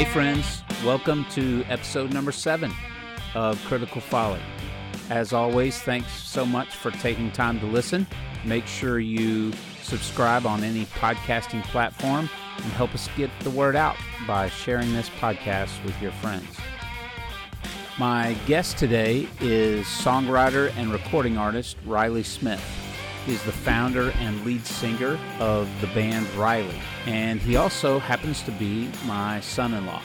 Hey friends, welcome to episode number 7 of Critical Folly. As always, thanks so much for taking time to listen. Make sure you subscribe on any podcasting platform and help us get the word out by sharing this podcast with your friends. My guest today is songwriter and recording artist Riley Smith. He's the founder and lead singer of the band RYLY, and he also happens to be my son-in-law.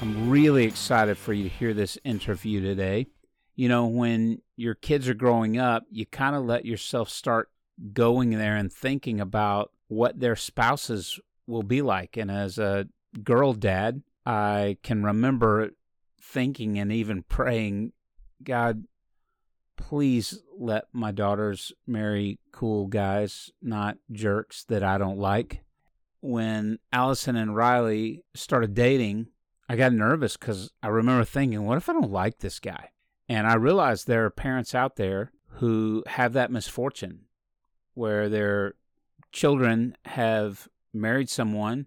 I'm really excited for you to hear this interview today. You know, when your kids are growing up, you kind of let yourself start going there and thinking about what their spouses will be like. And as a girl dad, I can remember thinking and even praying, God, please let my daughters marry cool guys, not jerks that I don't like. When Allison and Riley started dating, I got nervous because I remember thinking, what if I don't like this guy? And I realized there are parents out there who have that misfortune where their children have married someone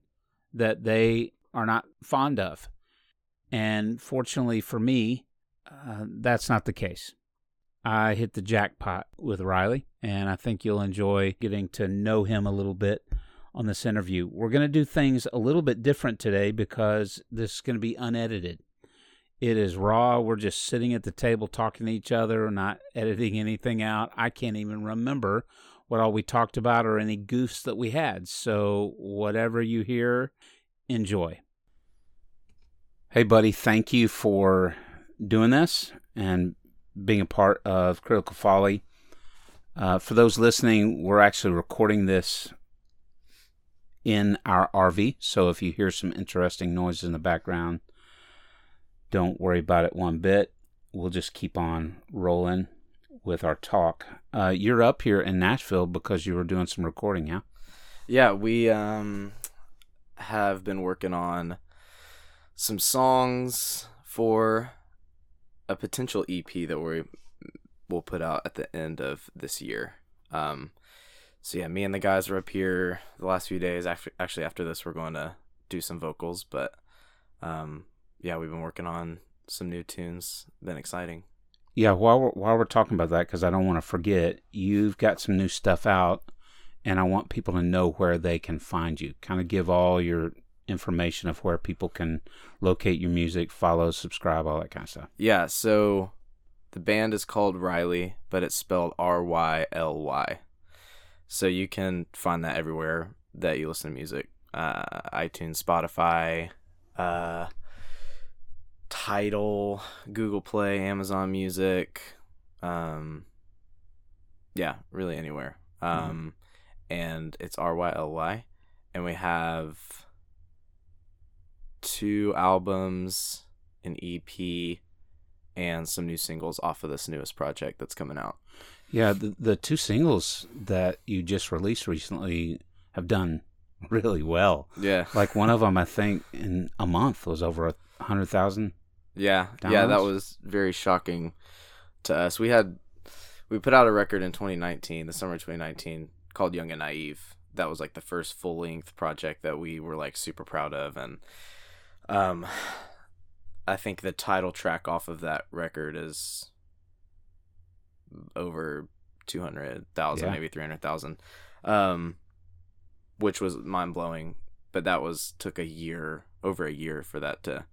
that they are not fond of. And fortunately for me, that's not the case. I hit the jackpot with Riley, and I think you'll enjoy getting to know him a little bit on this interview. We're going to do things a little bit different today because this is going to be unedited. It is raw. We're just sitting at the table talking to each other, not editing anything out. I can't even remember what all we talked about or any goofs that we had. So whatever you hear, enjoy. Hey, buddy, thank you for doing this and being a part of Critical Folly. For those listening, we're actually recording this in our RV, so if you hear some interesting noises in the background, don't worry about it one bit. We'll just keep on rolling with our talk. You're up here in Nashville because you were doing some recording, yeah? Yeah, we have been working on some songs for a potential EP that we will put out at the end of this year. So yeah, me and the guys are up here the last few days. Actually, after this, we're going to do some vocals, but yeah, we've been working on some new tunes. Been exciting. Yeah, while we're talking about that, because I don't want to forget, you've got some new stuff out, and I want people to know where they can find you. Kind of give all your information of where people can locate your music, follow, subscribe, all that kind of stuff. Yeah, so the band is called RYLY, but it's spelled R-Y-L-Y. So you can find that everywhere that you listen to music. iTunes, Spotify, Tidal, Google Play, Amazon Music. Yeah, really anywhere. And it's R-Y-L-Y. And we have 2 albums, an EP, and some new singles off of this newest project that's coming out. Yeah, the 2 singles that you just released recently have done really well. Yeah. Like one of them, I think, in a month was over 100,000. Yeah. Downloads. Yeah, that was very shocking to us. We put out a record in 2019, the summer of 2019, called Young and Naive. That was like the first full-length project that we were like super proud of, and I think the title track off of that record is over 200,000, yeah, maybe 300,000, which was mind-blowing. But that took over a year for that to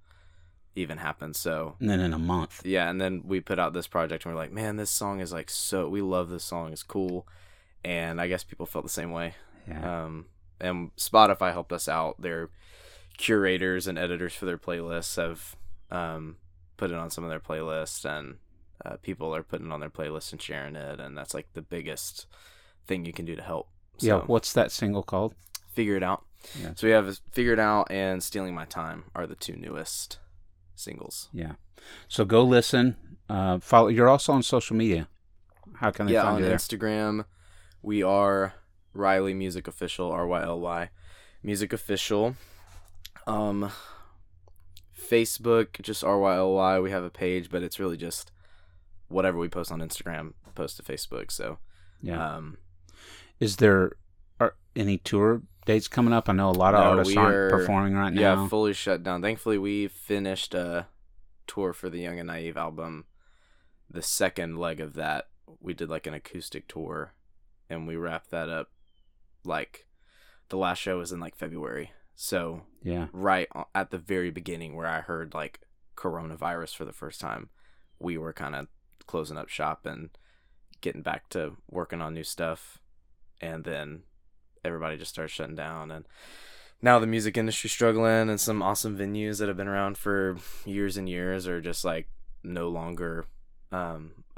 even happen. So and then in a month, yeah, and then we put out this project, and we're like, man, this song is like so we love this song. It's cool, and I guess people felt the same way. Yeah. And Spotify helped us out. They're curators and editors for their playlists have put it on some of their playlists, and people are putting it on their playlists and sharing it, and that's like the biggest thing you can do to help. So, yeah, what's that single called? Figure It Out. Yeah. So we have Figure It Out and Stealing My Time are the 2 newest singles. Yeah. So go listen. Follow. You're also on social media. How can they find you there? Instagram, we are RYLY Music Official, R-Y-L-Y Music Official. Facebook, just R-Y-L-Y. We have a page, but it's really just whatever we post on Instagram, post to Facebook. So, yeah. Is there any tour dates coming up? I know a lot of artists aren't performing right now. Yeah, fully shut down. Thankfully, we finished a tour for the Young and Naive album. The second leg of that, we did like an acoustic tour, and we wrapped that up. Like, the last show was in like February. So yeah, right at the very beginning where I heard like coronavirus for the first time, we were kind of closing up shop and getting back to working on new stuff. And then everybody just started shutting down, and now the music industry's struggling, and some awesome venues that have been around for years and years are just like no longer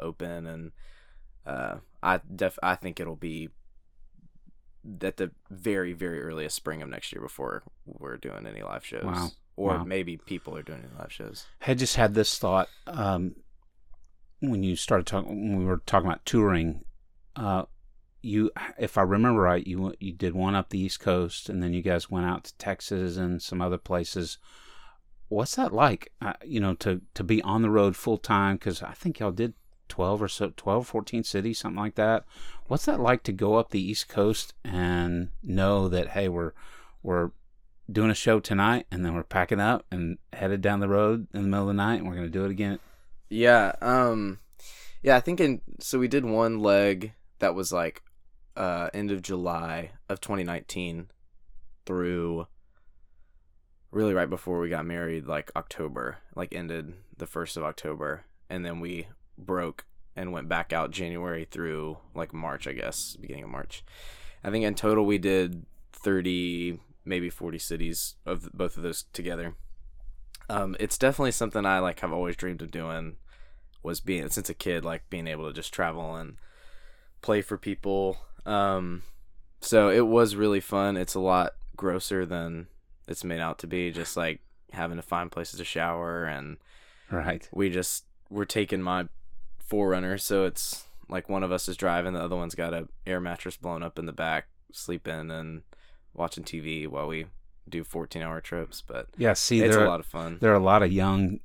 open. And I think it'll be at the very, very earliest spring of next year before we're doing any live shows. Wow. Or maybe people are doing any live shows. I just had this thought when you started talking, when we were talking about touring. You, if I remember right, you did one up the East Coast, and then you guys went out to Texas and some other places. What's that like? To be on the road full time, because I think y'all did 14 cities, something like that. What's that like to go up the East Coast and know that, hey, we're doing a show tonight, and then we're packing up and headed down the road in the middle of the night, and we're going to do it again? Yeah, I think so we did one leg that was like end of July of 2019 through really right before we got married, like October, like ended the 1st of October. And then we broke and went back out January through like March, I guess, beginning of March. I think in total we did 30, maybe 40 cities of both of those together. It's definitely something I like have always dreamed of doing, was being, since a kid, like being able to just travel and play for people. So it was really fun. It's a lot grosser than it's made out to be, just like having to find places to shower. And right, we're taking my 4Runner, so it's like one of us is driving, the other one's got a air mattress blown up in the back, sleeping and watching TV while we do 14-hour trips. But yeah, see, it's a lot of fun. There are a lot of young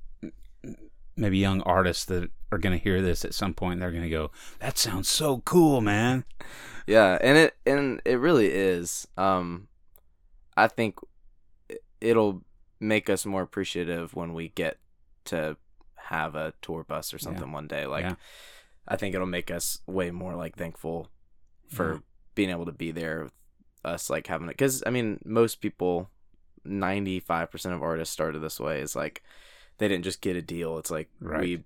artists that are going to hear this at some point. They're going to go, that sounds so cool, man. Yeah. And it really is. I think it'll make us more appreciative when we get to have a tour bus or something one day. Like, I think it'll make us way more like thankful for being able to be there with us, like having it. 'Cause I mean, most people, 95% of artists started this way, is like, they didn't just get a deal. It's like, we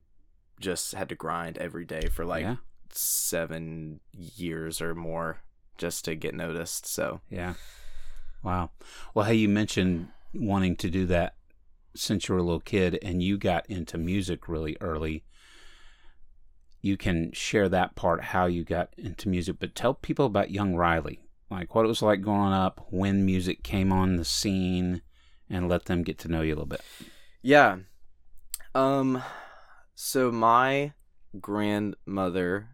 just had to grind every day for like 7 years or more just to get noticed. So yeah. Wow. Well, hey, you mentioned wanting to do that since you were a little kid, and you got into music really early. You can share that part, how you got into music, but tell people about young Riley, like what it was like growing up, when music came on the scene, and let them get to know you a little bit. Yeah. So my grandmother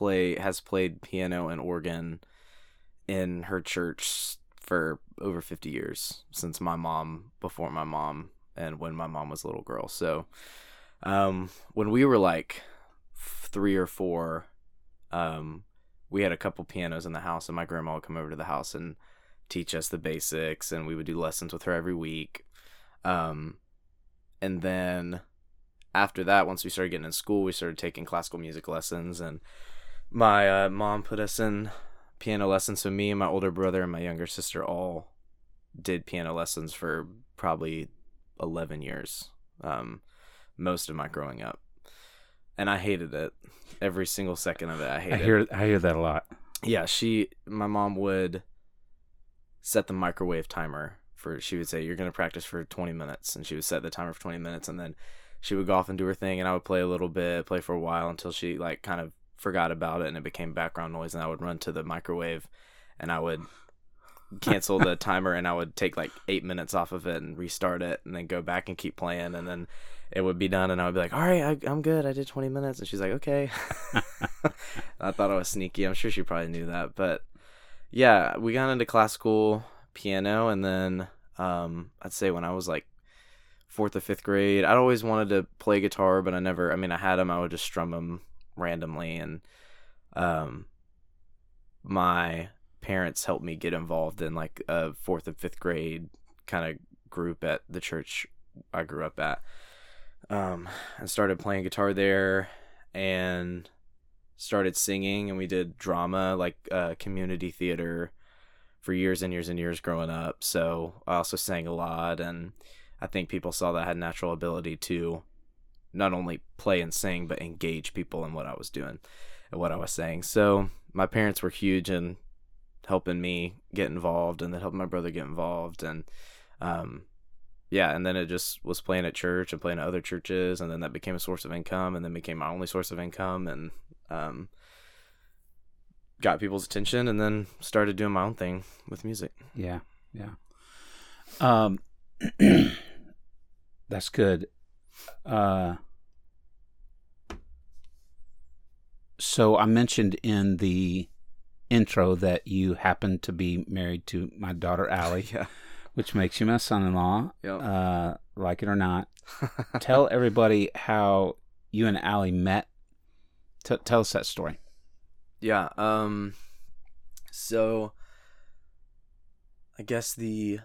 has played piano and organ in her church for over 50 years, since my mom, before my mom, and when my mom was a little girl. So when we were like 3 or 4, we had a couple pianos in the house, and my grandma would come over to the house and teach us the basics, and we would do lessons with her every week. And then after that, once we started getting in school, we started taking classical music lessons, and my mom put us in piano lessons. So me and my older brother and my younger sister all did piano lessons for probably 11 years, most of my growing up. And I hated it. Every single second of it, I hated it. I hear that a lot. Yeah, my mom would set the microwave timer for, she would say, you're going to practice for 20 minutes. And she would set the timer for 20 minutes, and then she would go off and do her thing, and I would play for a while until she like kind of forgot about it and it became background noise, and I would run to the microwave and I would cancel the timer, and I would take like 8 minutes off of it and restart it, and then go back and keep playing, and then it would be done, and I would be like, all right, I'm good, I did 20 minutes. And she's like, okay. I thought I was sneaky. I'm sure she probably knew that. But yeah, we got into classical piano, and then I'd say when I was like 4th or 5th grade, I'd always wanted to play guitar, but I had them, I would just strum them randomly. And my parents helped me get involved in like a 4th and 5th grade kind of group at the church I grew up at. I started playing guitar there and started singing, and we did drama, like community theater for years and years and years growing up. So I also sang a lot, and I think people saw that I had natural ability to not only play and sing, but engage people in what I was doing and what I was saying. So my parents were huge in helping me get involved, and then helping my brother get involved. And yeah, and then it just was playing at church and playing at other churches, and then that became a source of income, and then became my only source of income, and got people's attention, and then started doing my own thing with music. Yeah, yeah. That's good. So I mentioned in the intro that you happen to be married to my daughter, Allie. Yeah. Which makes you my son-in-law, yep. Like it or not. Tell everybody how you and Allie met. Tell us that story. Yeah. So I guess the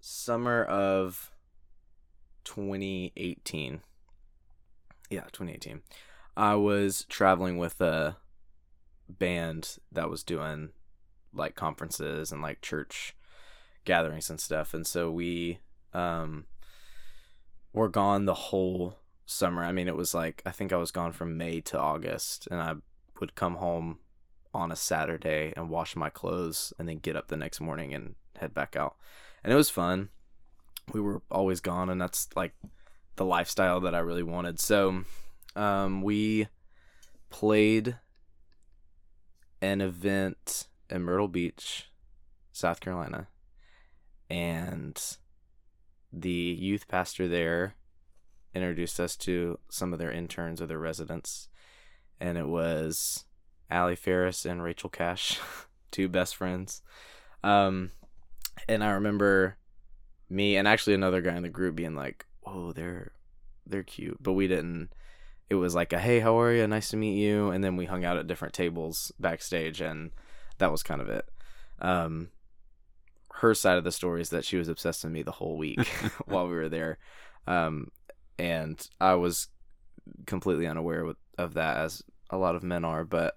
summer of 2018. Yeah, 2018. I was traveling with a band that was doing like conferences and like church gatherings and stuff, and so we were gone the whole summer. I mean, it was like, I think I was gone from May to August, and I would come home on a Saturday and wash my clothes and then get up the next morning and head back out. And it was fun. We were always gone, and that's like the lifestyle that I really wanted. So we played an event in Myrtle Beach, South Carolina. And the youth pastor there introduced us to some of their interns or their residents. And it was Allie Ferris and Rachel Cash, two best friends. And I remember me and actually another guy in the group being like, oh, they're cute. But we didn't. It was like a, hey, how are you? Nice to meet you. And then we hung out at different tables backstage, and that was kind of it. Her side of the story is that she was obsessed with me the whole week while we were there. And I was completely unaware of that, as a lot of men are. But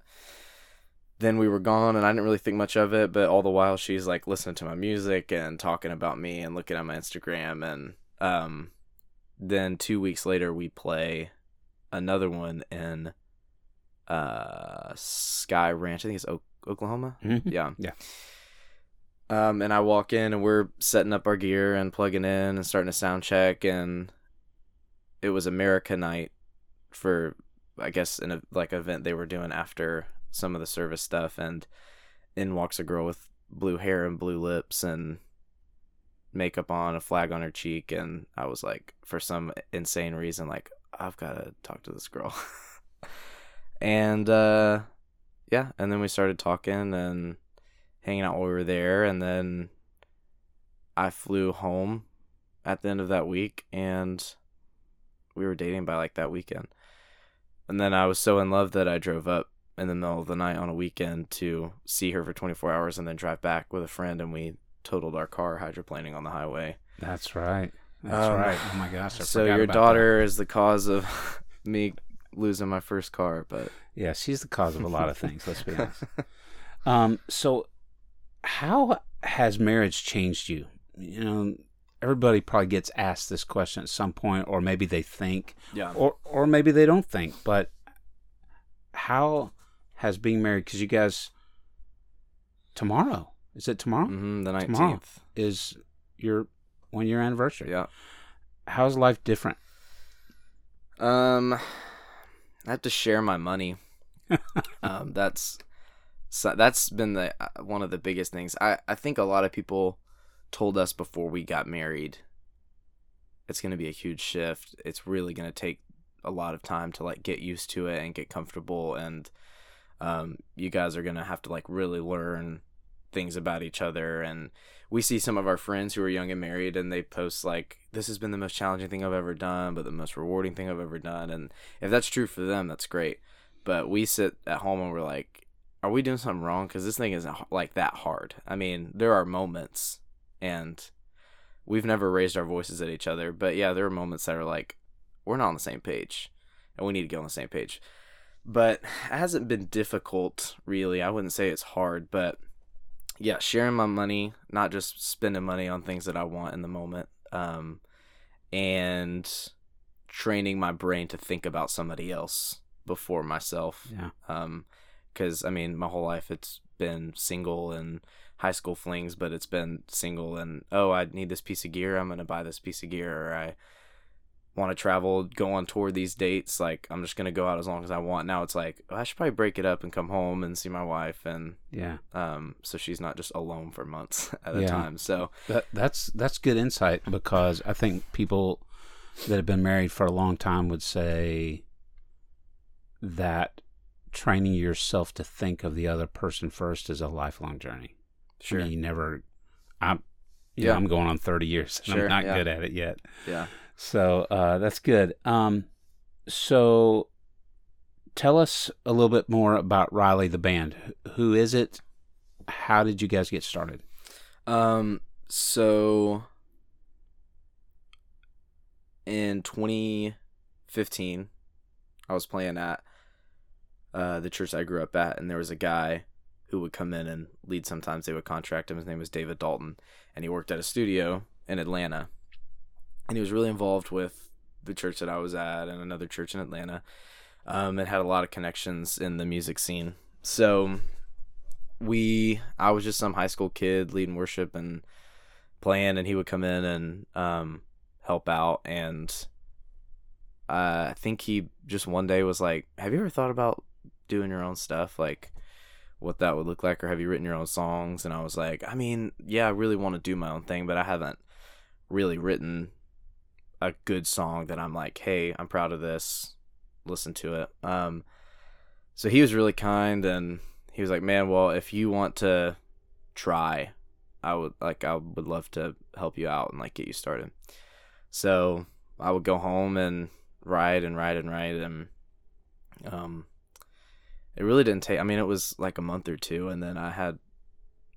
then we were gone, and I didn't really think much of it. But all the while, she's like listening to my music and talking about me and looking at my Instagram. And then 2 weeks later, we play another one in Sky Ranch. I think it's Oklahoma. Mm-hmm. Yeah. Yeah. And I walk in, and we're setting up our gear and plugging in and starting a sound check. And it was America Night for, I guess, in a, like event they were doing after some of the service stuff. And in walks a girl with blue hair and blue lips and makeup on, a flag on her cheek. And I was like, for some insane reason, like, I've got to talk to this girl. And, yeah. And then we started talking and hanging out while we were there, and then I flew home at the end of that week, and we were dating by like that weekend. And then I was so in love that I drove up in the middle of the night on a weekend to see her for 24 hours and then drive back with a friend, and we totaled our car hydroplaning on the highway. That's right. That's right. Oh my gosh. So your daughter is the cause of me losing my first car, but yeah, she's the cause of a lot of things. Let's be honest. So how has marriage changed you? You know, everybody probably gets asked this question at some point, or maybe they think, yeah, or maybe they don't think. But how has being married? Because you guys, tomorrow, is it tomorrow? Mm-hmm, the 19th. Tomorrow is your 1-year anniversary. Yeah. How's life different? I have to share my money. So that's been one of the biggest things. I think a lot of people told us before we got married, it's going to be a huge shift. It's really going to take a lot of time to like get used to it and get comfortable. And you guys are going to have to like really learn things about each other. And we see some of our friends who are young and married, and they post like, this has been the most challenging thing I've ever done, but the most rewarding thing I've ever done. And if that's true for them, that's great. But we sit at home and we're like, are we doing something wrong? Because this thing isn't like that hard. I mean, there are moments, and we've never raised our voices at each other, but yeah, there are moments that are like, we're not on the same page, and we need to get on the same page. But it hasn't been difficult, really. I wouldn't say it's hard, but yeah, sharing my money, not just spending money on things that I want in the moment, and training my brain to think about somebody else before myself. Yeah. 'Cause I mean, my whole life it's been single and high school flings, but it's been single and, oh, I need this piece of gear, I'm going to buy this piece of gear, or I want to travel, go on tour these dates, like, I'm just going to go out as long as I want. Now it's like, oh, I should probably break it up and come home and see my wife, and yeah, so she's not just alone for months at a time. So that's good insight, because I think people that have been married for a long time would say that training yourself to think of the other person first is a lifelong journey. Sure. I mean, you never, I'm going on 30 years and I'm not good at it yet. Yeah. So, that's good. So tell us a little bit more about RYLY, the band. Who is it? How did you guys get started? So in 2015, I was playing at, the church I grew up at, and there was a guy who would come in and lead sometimes. They would contract him. His name was David Dalton, and he worked at a studio in Atlanta, and he was really involved with the church that I was at and another church in Atlanta. It had a lot of connections in the music scene. So I was just some high school kid leading worship and playing, and he would come in and help out. And I think he just one day was like, have you ever thought about doing your own stuff? Like, what that would look like, or have you written your own songs? And I was like, I mean, yeah, I really want to do my own thing, but I haven't really written a good song that I'm like, hey, I'm proud of this, listen to it. So he was really kind, and he was like, man, well, if you want to try, I would love to help you out and like get you started. So I would go home and write, and it really didn't take, I mean, it was like a month or two, and then I had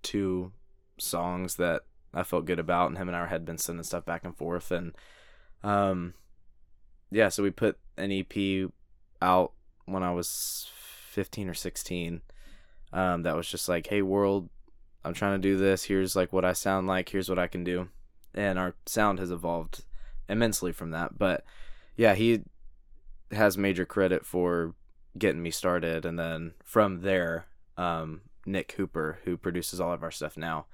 two songs that I felt good about, and him and I had been sending stuff back and forth, and so we put an EP out when I was 15 or 16 that was just like, hey world, I'm trying to do this, here's like what I sound like, here's what I can do. And our sound has evolved immensely from that, but yeah, he has major credit for getting me started. And then from there, Nick Hooper, who produces all of our stuff now,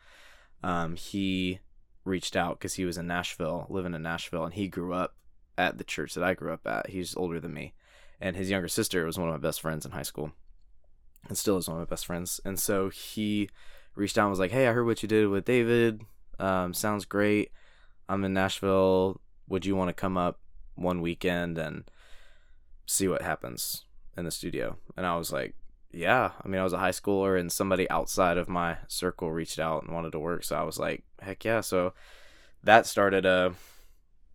he reached out because he was in Nashville, living in Nashville, and he grew up at the church that I grew up at. He's older than me, and his younger sister was one of my best friends in high school, and still is one of my best friends. And so he reached out and was like, hey, I heard what you did with David, sounds great, I'm in Nashville, would you want to come up one weekend and see what happens in the studio? And I was like, yeah, I mean, I was a high schooler, and somebody outside of my circle reached out and wanted to work, so I was like, heck yeah. So that started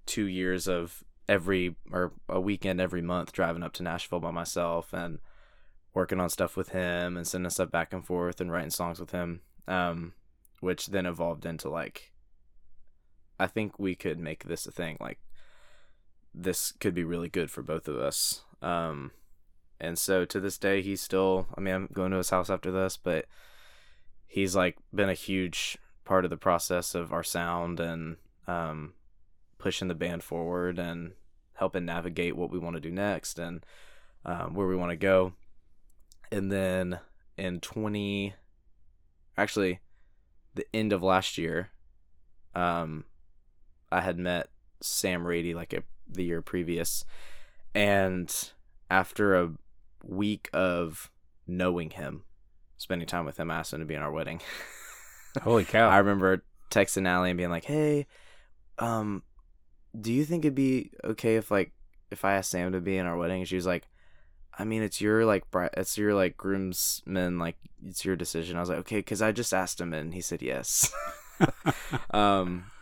2 years of a weekend every month driving up to Nashville by myself and working on stuff with him and sending stuff back and forth and writing songs with him, which then evolved into like, I think we could make this a thing, like this could be really good for both of us. And so to this day, he's still, I mean, I'm going to his house after this, but he's like been a huge part of the process of our sound and pushing the band forward and helping navigate what we want to do next and where we want to go. And then the end of last year, I had met Sam Rady like the year previous, and after a week of knowing him, spending time with him, I asked him to be in our wedding. Holy cow. I remember texting Allie and being like, hey, do you think it'd be okay if I asked Sam to be in our wedding? And she was like, I mean, it's your like groomsman, like it's your decision. I was like, okay. 'Cause I just asked him and he said yes.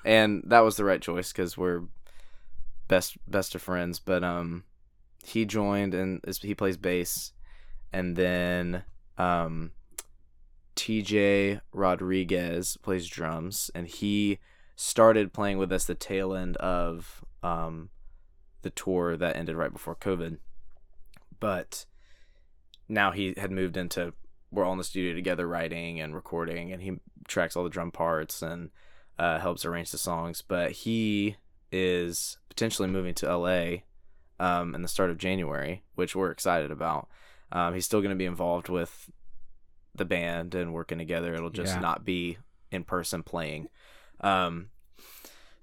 And that was the right choice, 'cause we're best of friends. But, he joined, and he plays bass, and then TJ Rodriguez plays drums, and he started playing with us the tail end of the tour that ended right before COVID. But now he had moved into, we're all in the studio together writing and recording, and he tracks all the drum parts and helps arrange the songs. But he is potentially moving to LA in the start of January, which we're excited about. He's still going to be involved with the band and working together. It'll just not be in person playing.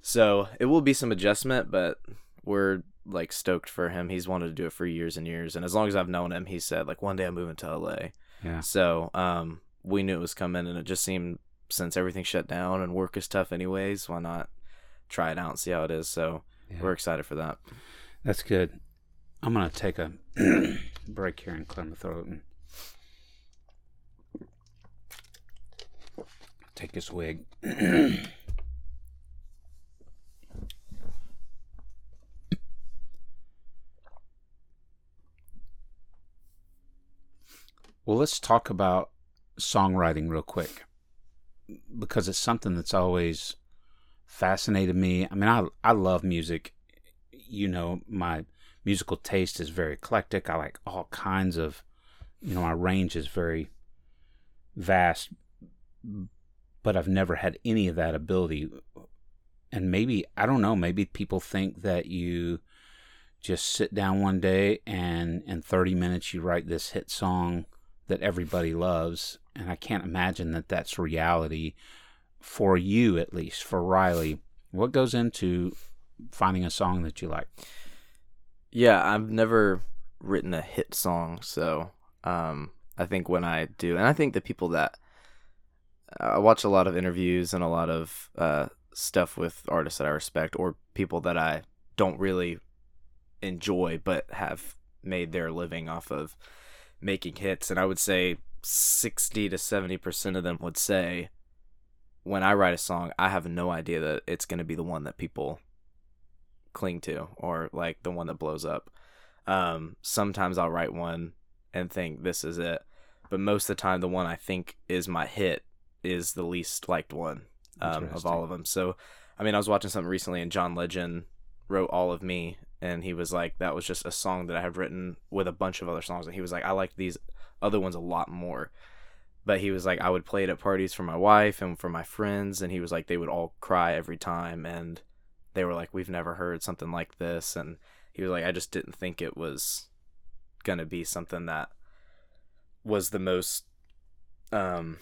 So it will be some adjustment, but we're like stoked for him. He's wanted to do it for years and years. And as long as I've known him, he said like, one day I'm moving to LA. Yeah. So, we knew it was coming, and it just seemed, since everything shut down and work is tough anyways, why not try it out and see how it is? So we're excited for that. That's good. I'm going to take a break here and clear my throat and take this wig. Well, let's talk about songwriting real quick, because it's something that's always fascinated me. I mean, I love music. You know, my musical taste is very eclectic. I like all kinds of, you know, my range is very vast, but I've never had any of that ability. And maybe, I don't know, maybe people think that you just sit down one day and in 30 minutes you write this hit song that everybody loves. And I can't imagine that that's reality for you, at least, for Riley. What goes into finding a song that you like? Yeah, I've never written a hit song, so I think when I do, and I think the people that, I watch a lot of interviews and a lot of stuff with artists that I respect, or people that I don't really enjoy but have made their living off of making hits, and I would say 60 to 70% of them would say, when I write a song, I have no idea that it's going to be the one that people cling to, or like the one that blows up. Sometimes I'll write one and think this is it, but most of the time the one I think is my hit is the least liked one of all of them. So I mean, I was watching something recently and John Legend wrote All of Me, and he was like, that was just a song that I have written with a bunch of other songs, and he was like, I liked these other ones a lot more. But he was like, I would play it at parties for my wife and for my friends, and he was like, they would all cry every time, and they were like, we've never heard something like this. And he was like, I just didn't think it was going to be something that was the most, that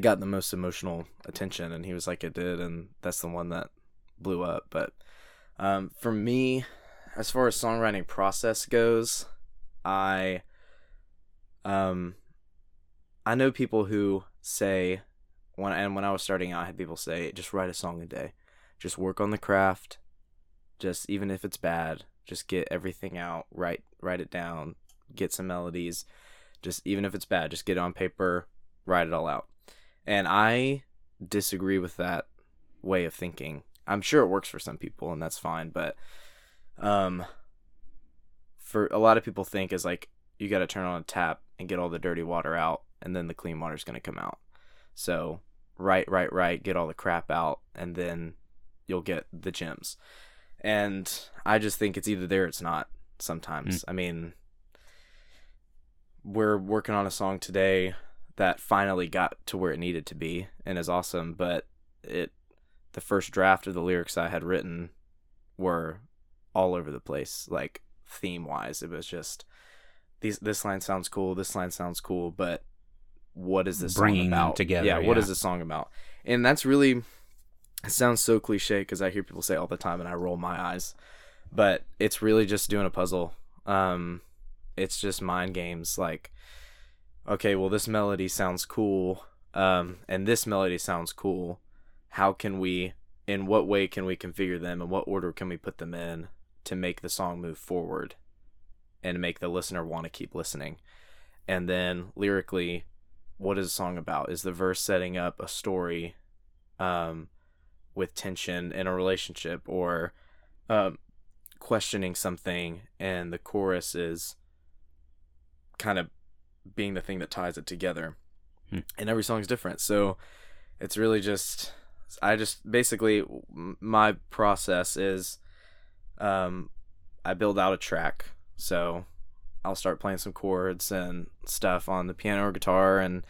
got the most emotional attention. And he was like, it did. And that's the one that blew up. But for me, as far as songwriting process goes, I know people who say, when I was starting out, I had people say, just write a song a day. Just work on the craft, just even if it's bad, just get everything out, write it down, get some melodies, just even if it's bad, just get it on paper, write it all out. And I disagree with that way of thinking. I'm sure it works for some people, and that's fine, but for a lot of people think is like, you got to turn on a tap and get all the dirty water out, and then the clean water is going to come out. So write, get all the crap out, and then you'll get the gems. And I just think it's either there or it's not sometimes. I mean, we're working on a song today that finally got to where it needed to be and is awesome, but the first draft of the lyrics I had written were all over the place, like theme-wise. It was just, this line sounds cool, but what is this song about? Bringing them together. Yeah, what is this song about? And that's really... It sounds so cliche because I hear people say all the time and I roll my eyes, but it's really just doing a puzzle. It's just mind games, like, okay, well, this melody sounds cool, and this melody sounds cool. How can we, in what way can we configure them, and what order can we put them in to make the song move forward and make the listener want to keep listening? And then lyrically, what is the song about? Is the verse setting up a story with tension in a relationship, or questioning something, and the chorus is kind of being the thing that ties it together? and every song's different. So it's really just, I just basically, my process is, I build out a track. So I'll start playing some chords and stuff on the piano or guitar, and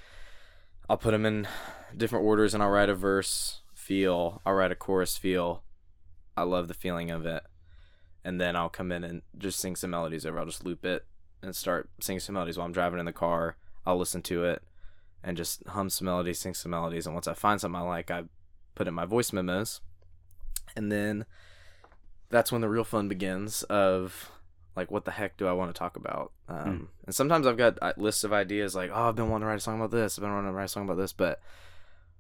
I'll put them in different orders, and I'll write a verse feel, I'll write a chorus feel. I love the feeling of it. And then I'll come in and just sing some melodies over. I'll just loop it and start singing some melodies while I'm driving in the car. I'll listen to it and just hum some melodies, sing some melodies. And once I find something I like, I put in my voice memos. And then that's when the real fun begins of, like, what the heck do I want to talk about? And sometimes I've got lists of ideas like, oh, I've been wanting to write a song about this. I've been wanting to write a song about this. But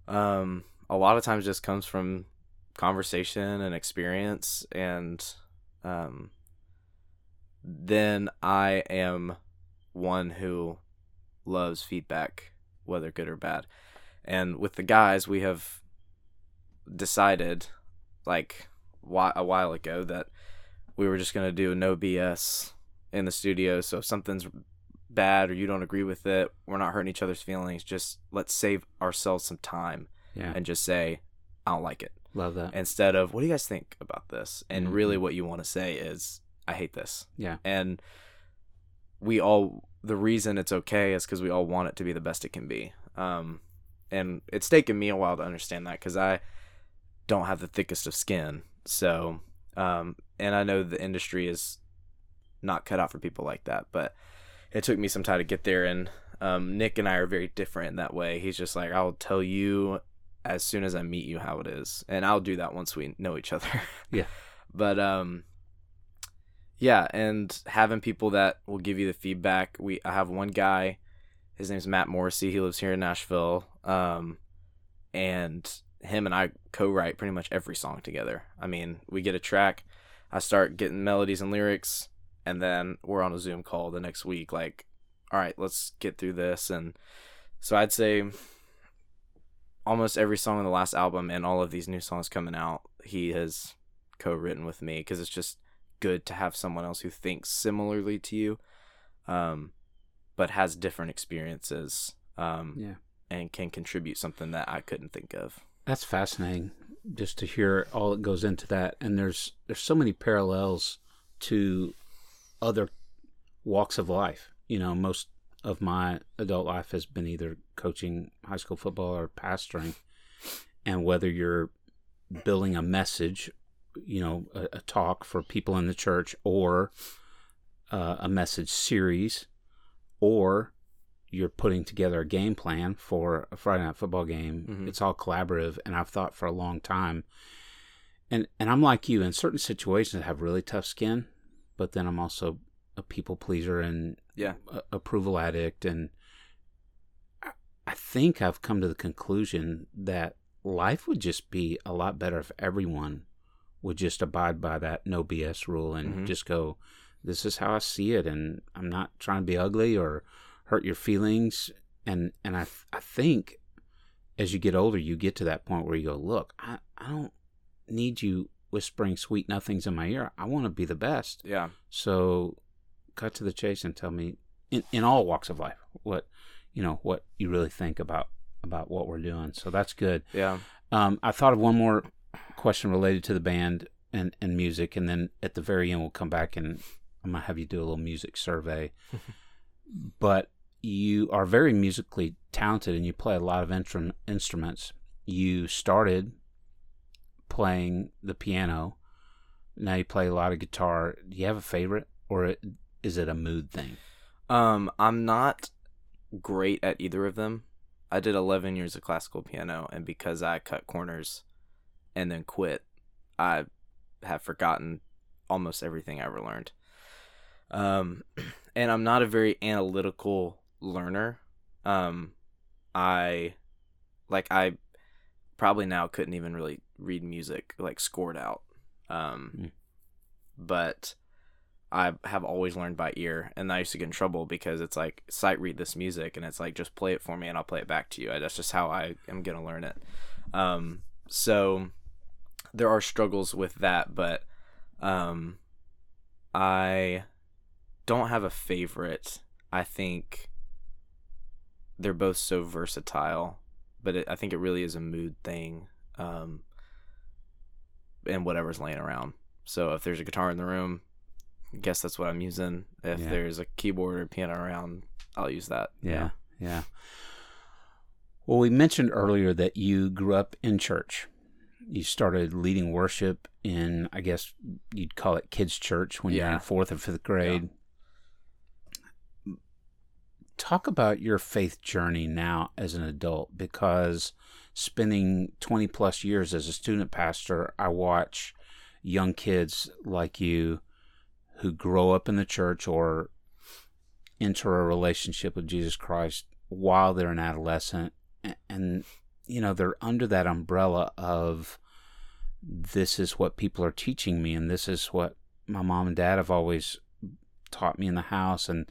a lot of times it just comes from conversation and experience. And then I am one who loves feedback, whether good or bad. And with the guys, we have decided, like, a while ago that we were just going to do a no BS in the studio. So if something's bad or you don't agree with it, we're not hurting each other's feelings. Just let's save ourselves some time and just say, I don't like it. Love that. Instead of, what do you guys think about this? And really what you want to say is, I hate this. Yeah. And we all, the reason it's okay is because we all want it to be the best it can be. And it's taken me a while to understand that because I don't have the thickest of skin. So, and I know the industry is not cut out for people like that, but it took me some time to get there. And Nick and I are very different in that way. He's just like, I'll tell you as soon as I meet you how it is. And I'll do that once we know each other. Yeah. But, yeah. And having people that will give you the feedback. I have one guy, his name's Matt Morrissey. He lives here in Nashville. And him and I co-write pretty much every song together. I mean, we get a track, I start getting melodies and lyrics, and then we're on a Zoom call the next week. Like, all right, let's get through this. And so I'd say almost every song on the last album and all of these new songs coming out, he has co-written with me, because it's just good to have someone else who thinks similarly to you, but has different experiences, and can contribute something that I couldn't think of. That's fascinating, just to hear all that goes into that. And there's so many parallels to other walks of life. You know, most of my adult life has been either coaching high school football or pastoring. And whether you're building a message, you know, a talk for people in the church, or a message series, or you're putting together a game plan for a Friday night football game. Mm-hmm. It's all collaborative. And I've thought for a long time, and I'm like you, in certain situations I have really tough skin, but then I'm also a people pleaser and approval addict. And I think I've come to the conclusion that life would just be a lot better if everyone would just abide by that no BS rule and just go, this is how I see it. And I'm not trying to be ugly or hurt your feelings. And I think as you get older, you get to that point where you go, look, I don't need you whispering sweet nothings in my ear. I want to be the best. Yeah. So cut to the chase and tell me, in all walks of life, what you really think about what we're doing. So that's good. Yeah. I thought of one more question related to the band and music, and then at the very end we'll come back and I'm going to have you do a little music survey. But you are very musically talented and you play a lot of instruments. You started playing the piano. Now you play a lot of guitar. Do you have a favorite, or is it a mood thing? I'm not great at either of them. I did 11 years of classical piano, and because I cut corners and then quit, I have forgotten almost everything I ever learned. And I'm not a very analytical learner. I probably now couldn't even really read music, like, scored out. But I have always learned by ear, and I used to get in trouble because it's like, sight read this music, and it's like, just play it for me and I'll play it back to you. That's just how I am going to learn it. So there are struggles with that, but I don't have a favorite. I think they're both so versatile, but I think it really is a mood thing, and whatever's laying around. So if there's a guitar in the room, I guess that's what I'm using. If there's a keyboard or piano around, I'll use that. Yeah. Well, we mentioned earlier that you grew up in church. You started leading worship in, I guess you'd call it kids' church when you're in fourth or fifth grade. Yeah. Talk about your faith journey now as an adult, because spending 20 plus years as a student pastor, I watch young kids like you who grow up in the church or enter a relationship with Jesus Christ while they're an adolescent, and you know, they're under that umbrella of, this is what people are teaching me, and this is what my mom and dad have always taught me in the house. And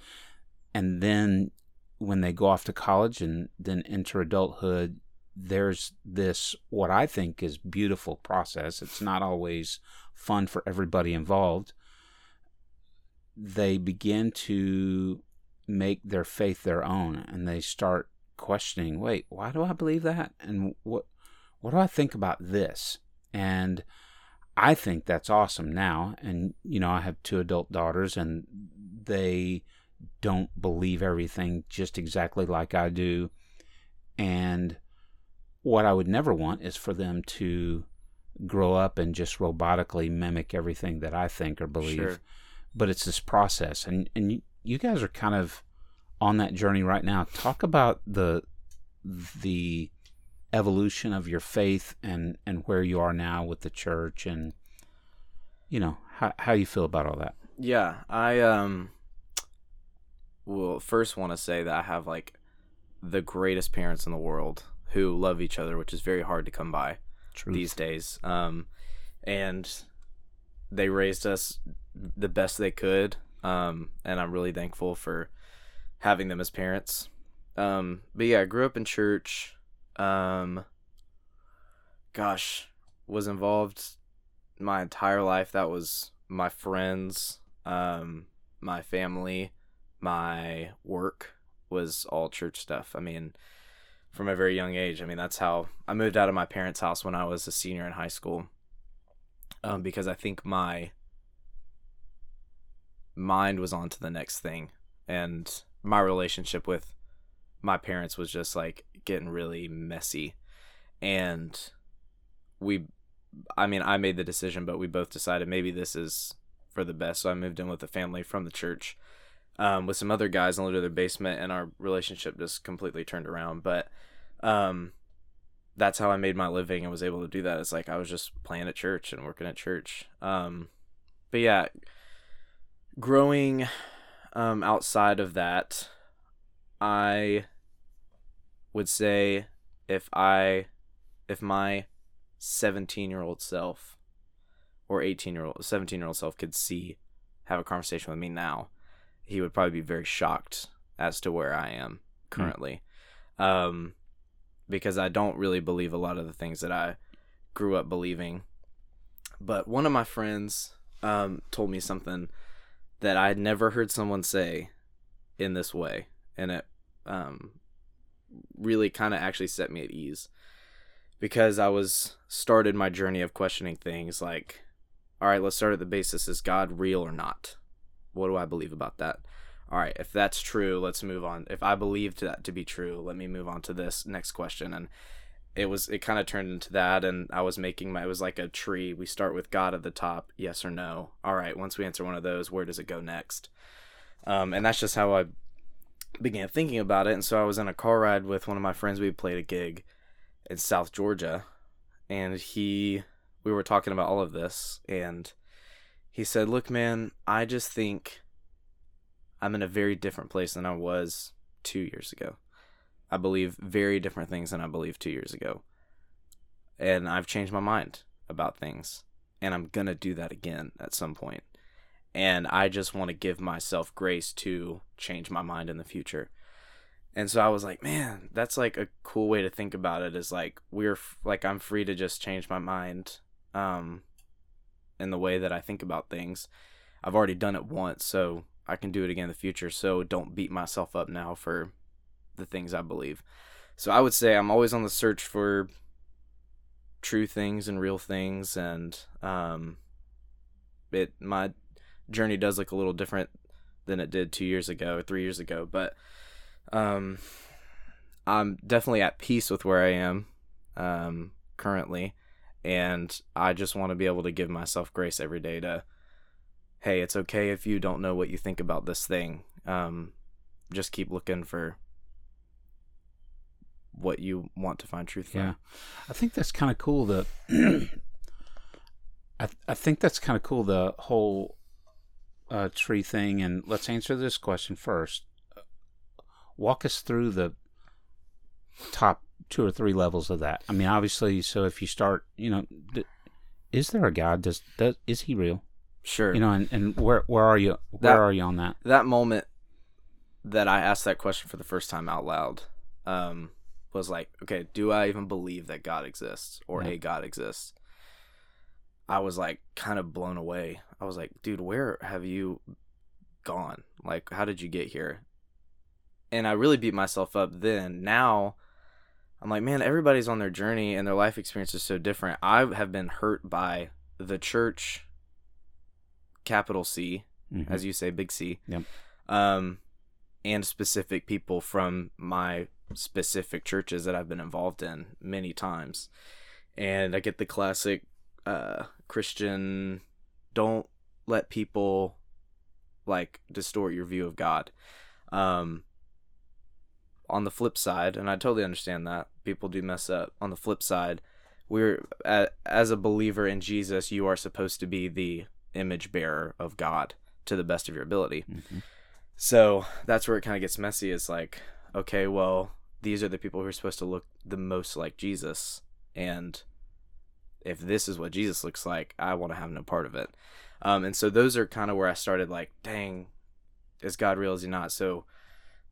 then when they go off to college and then enter adulthood, there's this, what I think is beautiful process. It's not always fun for everybody involved. They begin to make their faith their own, and they start questioning, wait, why do I believe that? And what do I think about this? And I think that's awesome now. And, you know, I have two adult daughters, and they don't believe everything just exactly like I do. And what I would never want is for them to grow up and just robotically mimic everything that I think or believe. Sure. But it's this process. And you guys are kind of on that journey right now. Talk about the evolution of your faith and where you are now with the church, and you know, how you feel about all that. Yeah, I will first want to say that I have like the greatest parents in the world who love each other, which is very hard to come by these days. And they raised us the best they could, and I'm really thankful for having them as parents. But yeah, I grew up in church. Was involved my entire life. That was my friends, my family, my work was all church stuff. I mean, from a very young age. I mean, that's how I moved out of my parents' house when I was a senior in high school, because I think my mind was on to the next thing, and my relationship with my parents was just like getting really messy, and I made the decision, but we both decided maybe this is for the best. So I moved in with a family from the church, with some other guys, and lived in their basement, and our relationship just completely turned around. But that's how I made my living and was able to do that. It's like I was just playing at church and working at church. But yeah, growing outside of that, I would say if my 17-year-old self or 17-year-old self could have a conversation with me now, he would probably be very shocked as to where I am currently. Because I don't really believe a lot of the things that I grew up believing. But one of my friends told me something that I had never heard someone say in this way, and it really kind of actually set me at ease, because I started my journey of questioning things like, all right, let's start at the basis. Is God real or not? What do I believe about that? All right, if that's true, let's move on. If I believed that to be true, let me move on to this next question. And it kind of turned into that, and I was it was like a tree. We start with God at the top, yes or no. All right, once we answer one of those, where does it go next? And that's just how I began thinking about it. And so I was in a car ride with one of my friends. We played a gig in South Georgia, and we were talking about all of this, and he said, look, man, I just think I'm in a very different place than I was 2 years ago. I believe very different things than I believed 2 years ago, and I've changed my mind about things, and I'm going to do that again at some point. And I just want to give myself grace to change my mind in the future. And so I was like, man, that's like a cool way to think about it, is like, I'm free to just change my mind in the way that I think about things. I've already done it once, so I can do it again in the future. So don't beat myself up now for the things I believe. So I would say I'm always on the search for true things and real things, and my journey does look a little different than it did 2 years ago or 3 years ago, but I'm definitely at peace with where I am currently, and I just want to be able to give myself grace every day to, hey, it's okay if you don't know what you think about this thing. Just keep looking for what you want to find truth in. Yeah. I think that's kind of cool. I think that's kind of cool, the whole tree thing. And let's answer this question first. Walk us through the top 2 or 3 levels of that. I mean, obviously, so if you start, is there a God? Is he real? Sure. And where are you? Are you on that? That moment that I asked that question for the first time out loud, was like, okay, do I even believe that God exists or a God exists? I was like kind of blown away. I was like, dude, where have you gone? Like, how did you get here? And I really beat myself up then. Now I'm like, man, everybody's on their journey and their life experience is so different. I have been hurt by the church, capital C, mm-hmm. as you say, big C, yep. And specific people from my specific churches that I've been involved in many times. And I get the classic Christian, don't let people like distort your view of God. On the flip side, and I totally understand that people do mess up. On the flip side, we're as a believer in Jesus, you are supposed to be the image bearer of God to the best of your ability. Mm-hmm. So that's where it kind of gets messy. It's like, okay, well, these are the people who are supposed to look the most like Jesus, and if this is what Jesus looks like, I want to have no part of it. And so those are kind of where I started like, dang, is God real? Is he not? So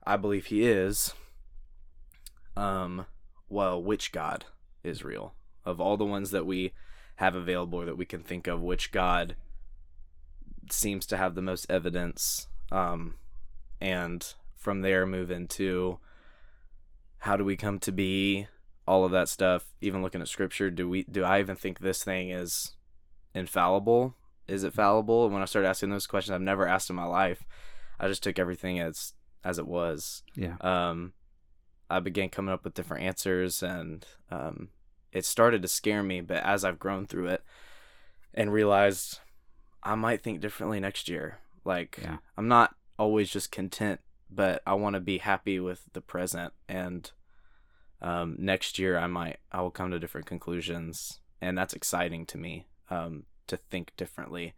I believe he is. Well, which God is real? Of all the ones that we have available or that we can think of, which God seems to have the most evidence? And from there move into how do we come to be, all of that stuff, even looking at scripture. Do I even think this thing is infallible? Is it fallible? When I started asking those questions I've never asked in my life, I just took everything as it was. Yeah. I began coming up with different answers, and it started to scare me, but as I've grown through it and realized I might think differently next year. Like, yeah. I'm not always just content, but I want to be happy with the present, and next year I will come to different conclusions, and that's exciting to me, to think differently.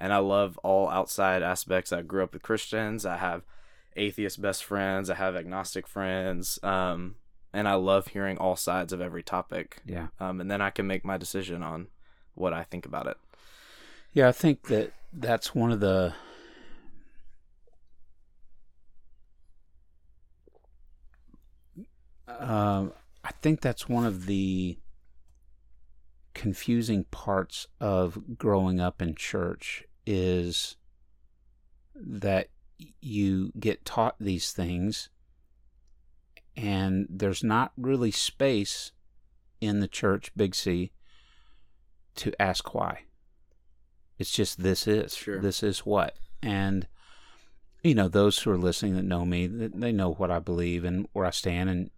And I love all outside aspects. I grew up with Christians. I have atheist best friends. I have agnostic friends, and I love hearing all sides of every topic. Yeah. And then I can make my decision on what I think about it. Yeah, I think that's one of the I think that's one of the confusing parts of growing up in church, is that you get taught these things and there's not really space in the church, big C, to ask why. It's just this is what. And those who are listening that know me, they know what I believe and where I stand, and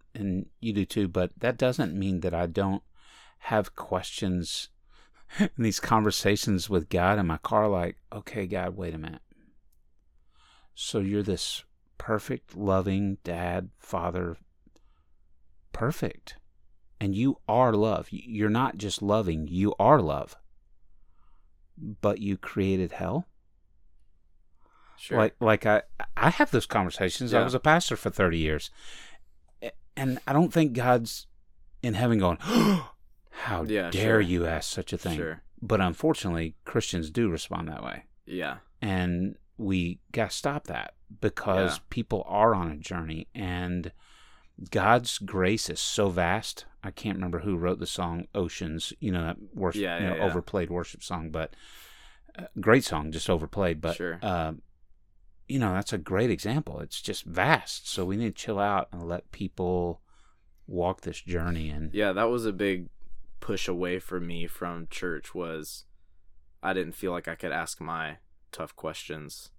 you do too, but that doesn't mean that I don't have questions in these conversations with God in my car, like, okay, God, wait a minute. So you're this perfect, loving dad, father, perfect. And you are love. You're not just loving, you are love. But you created hell. Sure. Like I have those conversations. Yeah. I was a pastor for 30 years. And I don't think God's in heaven going, oh, how dare you ask such a thing? Sure. But unfortunately, Christians do respond that way. Yeah. And we got to stop that, because people are on a journey, and God's grace is so vast. I can't remember who wrote the song Oceans, that worship, overplayed worship song, but great song, just overplayed. But you know, that's a great example. It's just vast. So we need to chill out and let people walk this journey. And yeah, that was a big push away for me from church, was I didn't feel like I could ask my tough questions,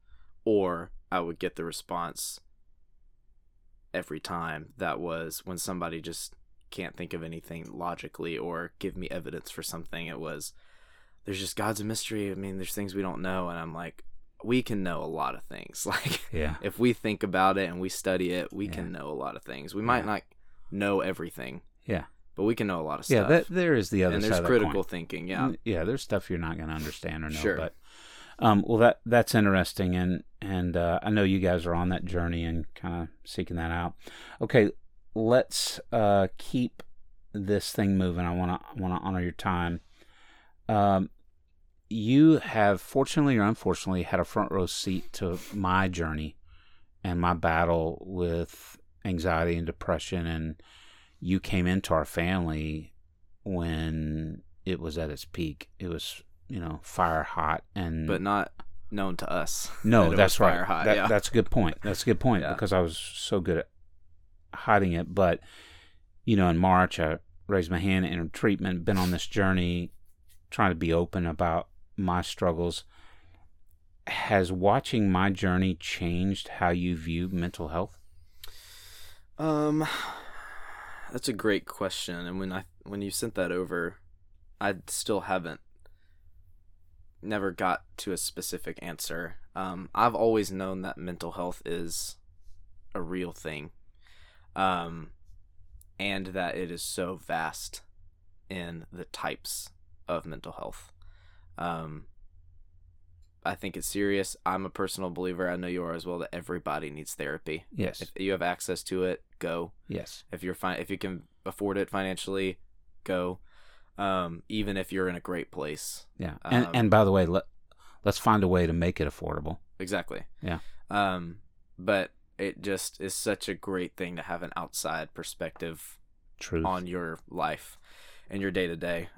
or I would get the response every time that was when somebody just can't think of anything logically or give me evidence for something. It was, there's just, God's a mystery. I mean, there's things we don't know. And I'm like, we can know a lot of things. Like, yeah, if we think about it and we study it, we can know a lot of things. We might not know everything. Yeah. But we can know a lot of stuff. Yeah, there is the other side of the coin. And there's critical thinking, yeah. Yeah, there's stuff you're not going to understand or know. Sure. But, well, that's interesting, and I know you guys are on that journey and kind of seeking that out. Okay, let's keep this thing moving. I want to honor your time. You have, fortunately or unfortunately, had a front row seat to my journey and my battle with anxiety and depression, and you came into our family when it was at its peak. It was, you know, fire hot, and but not known to us. No, that's right. Fire hot, yeah. That's a good point. Yeah. Because I was so good at hiding it. But, you know, in March, I raised my hand, entered treatment, been on this journey, trying to be open about my struggles. Has watching my journey changed how you view mental health? That's a great question. And when you sent that over, I still never got to a specific answer. I've always known that mental health is a real thing. And that it is so vast in the types of mental health. I think it's serious. I'm a personal believer, I know you are as well, that everybody needs therapy. Yes. If you have access to it, go. Yes. If you're if you can afford it financially, go. Even if you're in a great place. Yeah. And by the way, let's find a way to make it affordable. Exactly. Yeah. But it just is such a great thing to have an outside perspective on your life and your day to day.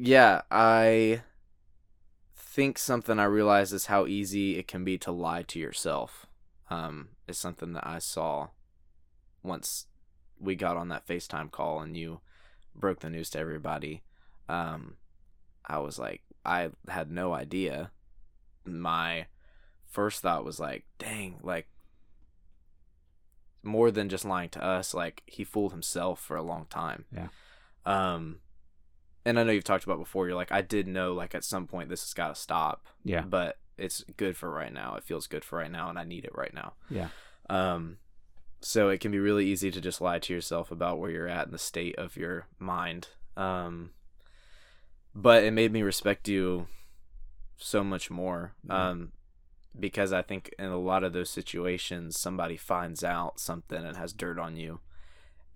Yeah, I think something I realized is how easy it can be to lie to yourself. Is something that I saw once we got on that FaceTime call and you broke the news to everybody. I was like, I had no idea. My first thought was like, dang, like more than just lying to us, like he fooled himself for a long time. Yeah. And I know you've talked about before, you're like, I did know, like at some point this has got to stop. Yeah. But it's good for right now. It feels good for right now. And I need it right now. Yeah. So it can be really easy to just lie to yourself about where you're at and the state of your mind. But it made me respect you so much more. Because I think in a lot of those situations, somebody finds out something and has dirt on you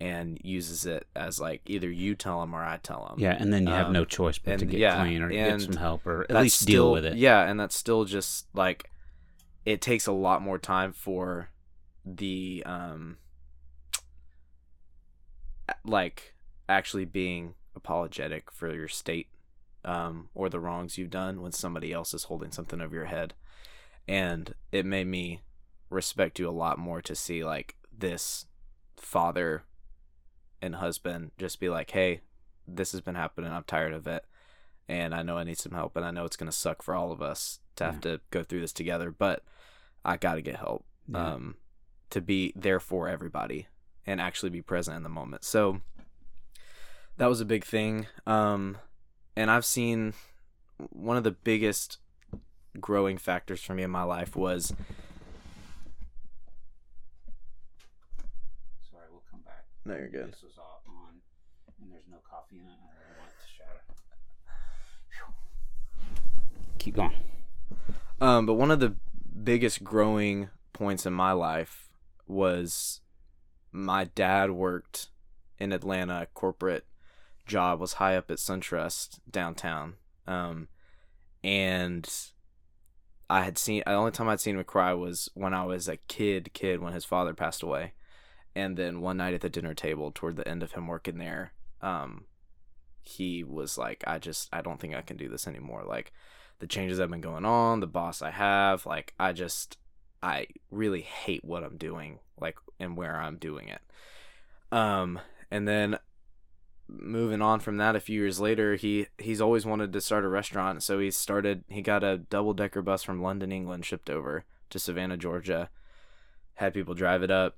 and uses it as like either you tell them or I tell them. Yeah. And then you have no choice but to get clean or get some help or at least deal with it. Yeah. And that's still just like, it takes a lot more time for the like actually being apologetic for your state or the wrongs you've done when somebody else is holding something over your head. And it made me respect you a lot more to see like this father and husband just be like, hey, this has been happening, I'm tired of it, and I know I need some help, and I know it's going to suck for all of us to have to go through this together, but I got to get help. Yeah. To be there for everybody and actually be present in the moment. So that was a big thing. And I've seen one of the biggest growing factors for me in my life was, sorry, we'll come back. No, you're good. This was all on and there's no coffee in it. I don't want it to shatter. Keep going. But one of the biggest growing points in my life was my dad worked in Atlanta, corporate job, was high up at SunTrust downtown. And the only time I'd seen him cry was when I was a kid, when his father passed away. And then one night at the dinner table toward the end of him working there, he was like, I don't think I can do this anymore. Like, the changes that have been going on, the boss I have, like, I really hate what I'm doing, like, and where I'm doing it. And then moving on from that, a few years later, he's always wanted to start a restaurant, so he got a double-decker bus from London, England, shipped over to Savannah, Georgia, had people drive it up.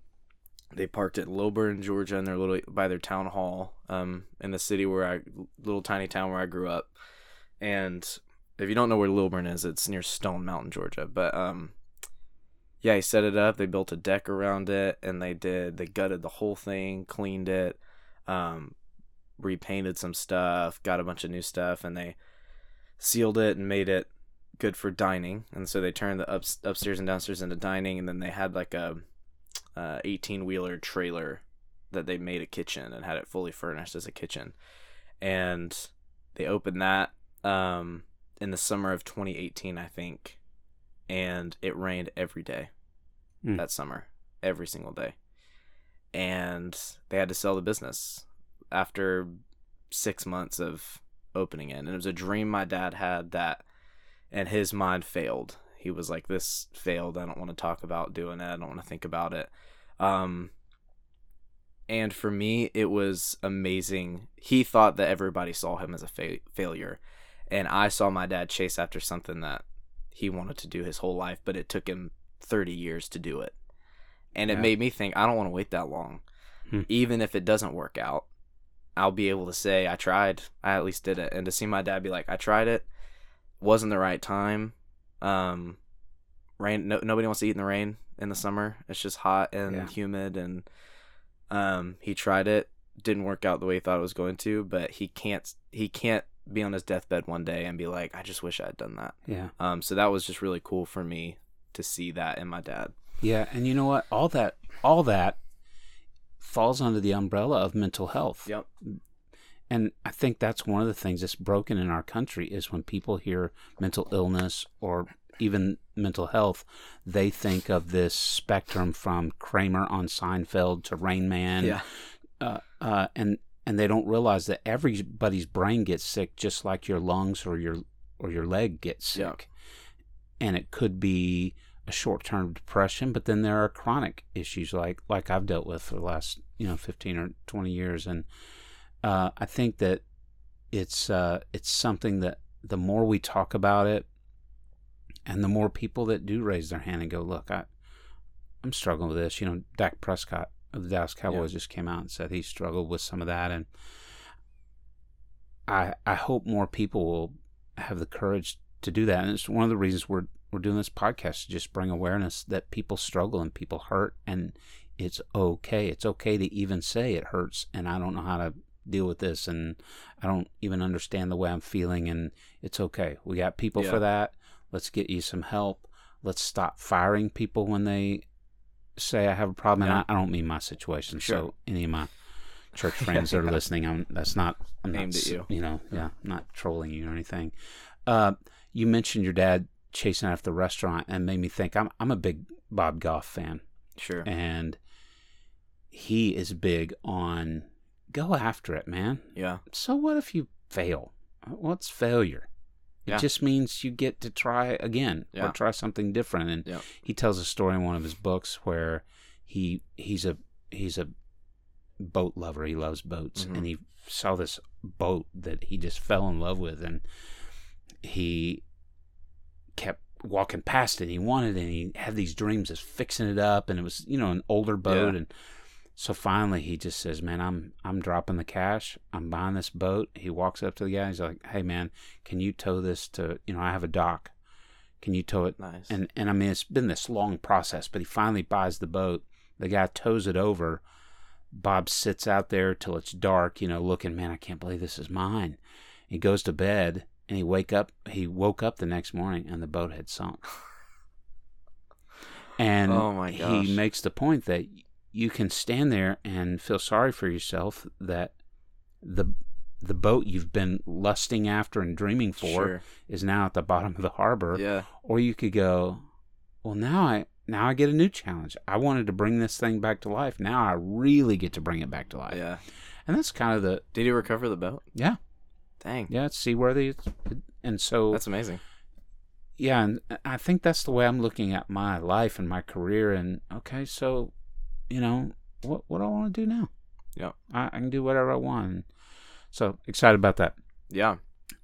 They parked at Lilburn, Georgia, in by their town hall, in the city little tiny town where I grew up. And if you don't know where Lilburn is, it's near Stone Mountain, Georgia. But yeah, he set it up. They built a deck around it, and they gutted the whole thing, cleaned it, repainted some stuff, got a bunch of new stuff, and they sealed it and made it good for dining. And so they turned the upstairs and downstairs into dining, and then they had like a 18-wheeler trailer that they made a kitchen and had it fully furnished as a kitchen. And they opened that in the summer of 2018, I think, and it rained every day that summer, every single day. And they had to sell the business after 6 months of opening it. And it was a dream my dad had that, and his mind failed. He was like, this failed. I don't want to talk about doing it. I don't want to think about it. And for me, it was amazing. He thought that everybody saw him as a failure. And I saw my dad chase after something that he wanted to do his whole life, but it took him 30 years to do it. And it made me think, I don't want to wait that long. Even if it doesn't work out, I'll be able to say, I tried. I at least did it. And to see my dad be like, I tried it. Wasn't the right time. Rain. Nobody wants to eat in the rain in the summer. It's just hot and humid. And he tried it. Didn't work out the way he thought it was going to. But he can't be on his deathbed one day and be like, I just wish I had done that. Yeah. So that was just really cool for me to see that in my dad. Yeah. And you know what? All that falls under the umbrella of mental health. Yep. And I think that's one of the things that's broken in our country is when people hear mental illness or even mental health, they think of this spectrum from Kramer on Seinfeld to Rain Man. Yeah. And they don't realize that everybody's brain gets sick just like your lungs or your leg gets sick. Yeah. And it could be a short-term depression, but then there are chronic issues like I've dealt with for the last 15 or 20 years. And I think that it's something that the more we talk about it, and the more people that do raise their hand and go, look, I'm struggling with this. Dak Prescott of the Dallas Cowboys just came out and said he struggled with some of that, and I hope more people will have the courage to do that. And it's one of the reasons we're doing this podcast, to just bring awareness that people struggle and people hurt, and it's okay. It's okay to even say it hurts, and I don't know how to deal with this, and I don't even understand the way I'm feeling, and it's okay. We got people for that. Let's get you some help. Let's stop firing people when they say I have a problem. And I don't mean my situation. Sure. So any of my church friends that are listening, I'm aimed at you. I'm not trolling you or anything. You mentioned your dad chasing after the restaurant and made me think I'm a big Bob Goff fan. Sure. And he is big on go after it, man. Yeah. So what if you fail? What's failure? It just means you get to try again or try something different. And he tells a story in one of his books where he's a boat lover. He loves boats, and he saw this boat that he just fell in love with, and he kept walking past it. And he wanted it, and he had these dreams of fixing it up, and it was an older boat and. So finally, he just says, man, I'm dropping the cash. I'm buying this boat. He walks up to the guy. And he's like, hey, man, can you tow this to, I have a dock. Can you tow it? Nice. And I mean, it's been this long process, but he finally buys the boat. The guy tows it over. Bob sits out there till it's dark, looking, man, I can't believe this is mine. He goes to bed, and he woke up the next morning, and the boat had sunk. And oh my gosh. He makes the point that you can stand there and feel sorry for yourself that the boat you've been lusting after and dreaming for is now at the bottom of the harbor. Yeah. Or you could go, well, now I get a new challenge. I wanted to bring this thing back to life. Now I really get to bring it back to life. Yeah. And that's kind of the... Did he recover the boat? Yeah. Dang. Yeah, it's seaworthy. And so... That's amazing. Yeah, and I think that's the way I'm looking at my life and my career. And okay, so, you know, what do I want to do now? Yeah, I can do whatever I want. So excited about that. Yeah.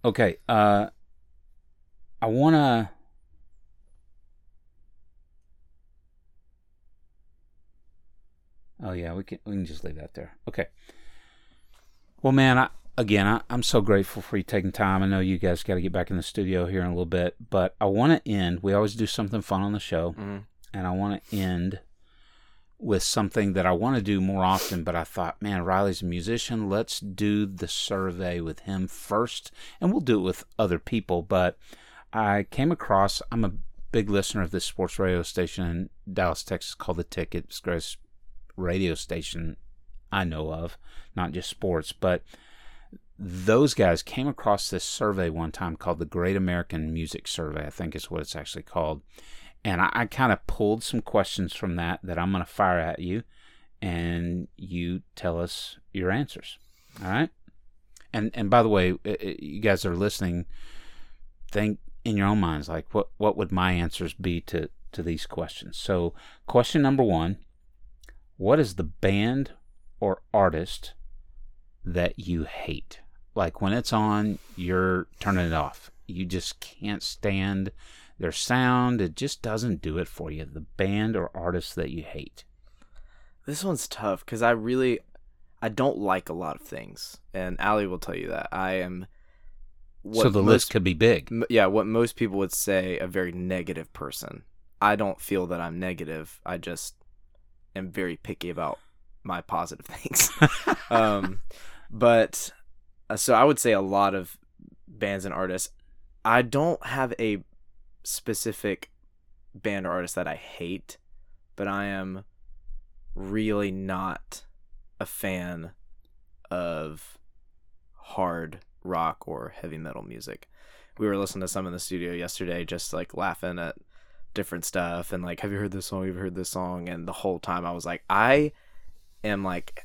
Okay. I want to. Oh yeah, we can just leave that there. Okay. Well, man, I'm so grateful for you taking time. I know you guys got to get back in the studio here in a little bit, but I want to end. We always do something fun on the show, mm-hmm. and I want to end with something that I want to do more often, but I thought, man, Riley's a musician. Let's do the survey with him first, and we'll do it with other people. But I came across, I'm a big listener of this sports radio station in Dallas, Texas called The Ticket. It's the greatest radio station I know of, not just sports, but those guys came across this survey one time called the Great American Music Survey, I think is what it's actually called. And I kind of pulled some questions from that I'm going to fire at you, and you tell us your answers. All right? And by the way, you guys that are listening, think in your own minds, like, what would my answers be to these questions? So question number one, what is the band or artist that you hate? Like when it's on, you're turning it off. You just can't stand their sound, it just doesn't do it for you. The band or artist that you hate. This one's tough because I don't like a lot of things, and Allie will tell you that I am. So the list could be big. Yeah, what most people would say a very negative person. I don't feel that I'm negative. I just am very picky about my positive things. But so I would say a lot of bands and artists. I don't have a specific band or artist that I hate, but I am really not a fan of hard rock or heavy metal music. We were listening to some in the studio yesterday, just like laughing at different stuff and like, have you heard this song? Have you heard this song? And the whole time I was like, I'm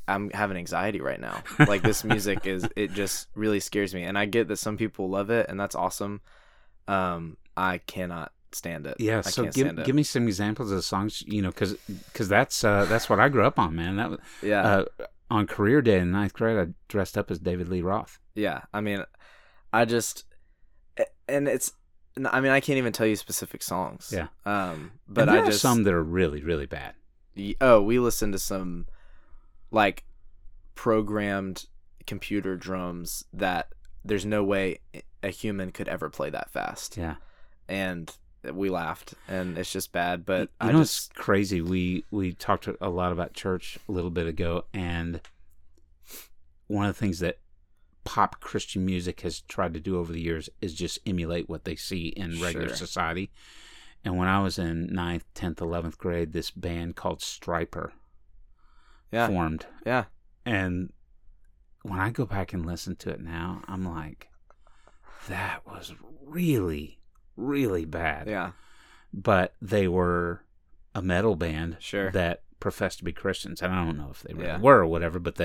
having anxiety right now. Like this music it just really scares me. And I get that some people love it and that's awesome. I cannot stand it. Yeah, so give me some examples of songs, you know, because that's what I grew up on, man. That was, on career day in ninth grade, I dressed up as David Lee Roth. Yeah, I mean, I can't even tell you specific songs. Yeah, but there are some that are really, really bad. Oh, we listened to some like programmed computer drums that there's no way a human could ever play that fast. Yeah. And we laughed and it's just bad, but it's crazy. We talked a lot about church a little bit ago, and one of the things that pop Christian music has tried to do over the years is just emulate what they see in regular society. And when I was in 9th, 10th, 11th grade, this band called Striper formed. Yeah. And when I go back and listen to it now, I'm like, that was really, really bad. Yeah. But they were a metal band that professed to be Christians. And I don't know if they really were or whatever, but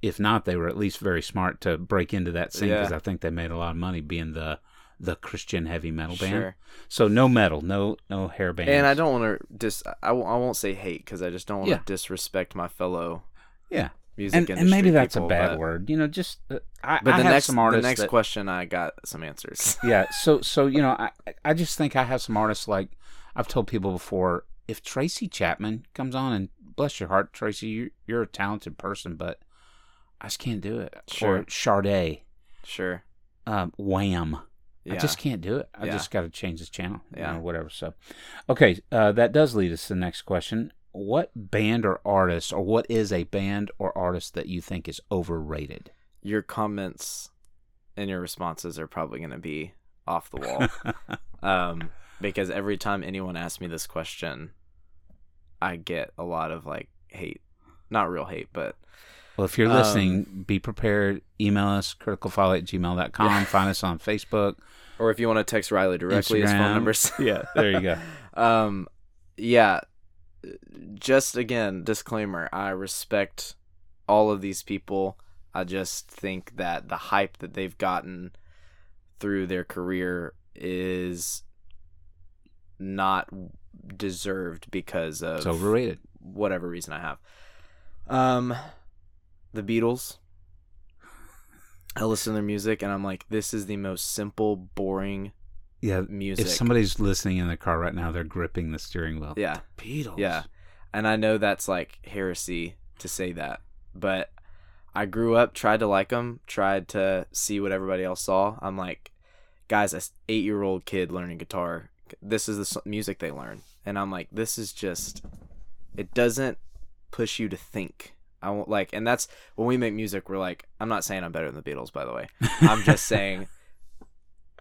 if not, they were at least very smart to break into that scene because I think they made a lot of money being the Christian heavy metal band. Sure. So no metal, no hair bands. And I don't want to I won't say hate because I just don't want to disrespect my fellow music industry and maybe that's people, a bad word, you know. Just I have some artists. The next question, I got some answers. Yeah, so you know, I just think I have some artists. Like I've told people before, if Tracy Chapman comes on, and bless your heart, Tracy, you're a talented person, but I just can't do it. Sure. Or Sade. Sure. Wham. Yeah. I just can't do it. I just got to change this channel. Yeah. You know, whatever. So, okay, that does lead us to the next question. What band or artist, or what is a band or artist that you think is overrated? Your comments and your responses are probably going to be off the wall. Because every time anyone asks me this question, I get a lot of like hate. Not real hate, but... Well, if you're listening, be prepared. Email us, criticalfolly@gmail.com. Yeah. Find us on Facebook. Or if you want to text Riley directly, Instagram. His phone numbers. Yeah, there you go. Just again, disclaimer, I respect all of these people. I just think that the hype that they've gotten through their career is not deserved because of... It's overrated. Whatever reason I have. The Beatles. I listen to their music, and I'm like, this is the most simple, boring music. If somebody's listening in the car right now, they're gripping the steering wheel. Yeah. The Beatles. Yeah. And I know that's like heresy to say that, but I grew up, tried to like them, tried to see what everybody else saw. I'm like, guys, an 8-year-old kid learning guitar, this is the music they learn. And I'm like, this is just, it doesn't push you to think. I won't like, and that's when we make music, we're like, I'm not saying I'm better than the Beatles, by the way. I'm just saying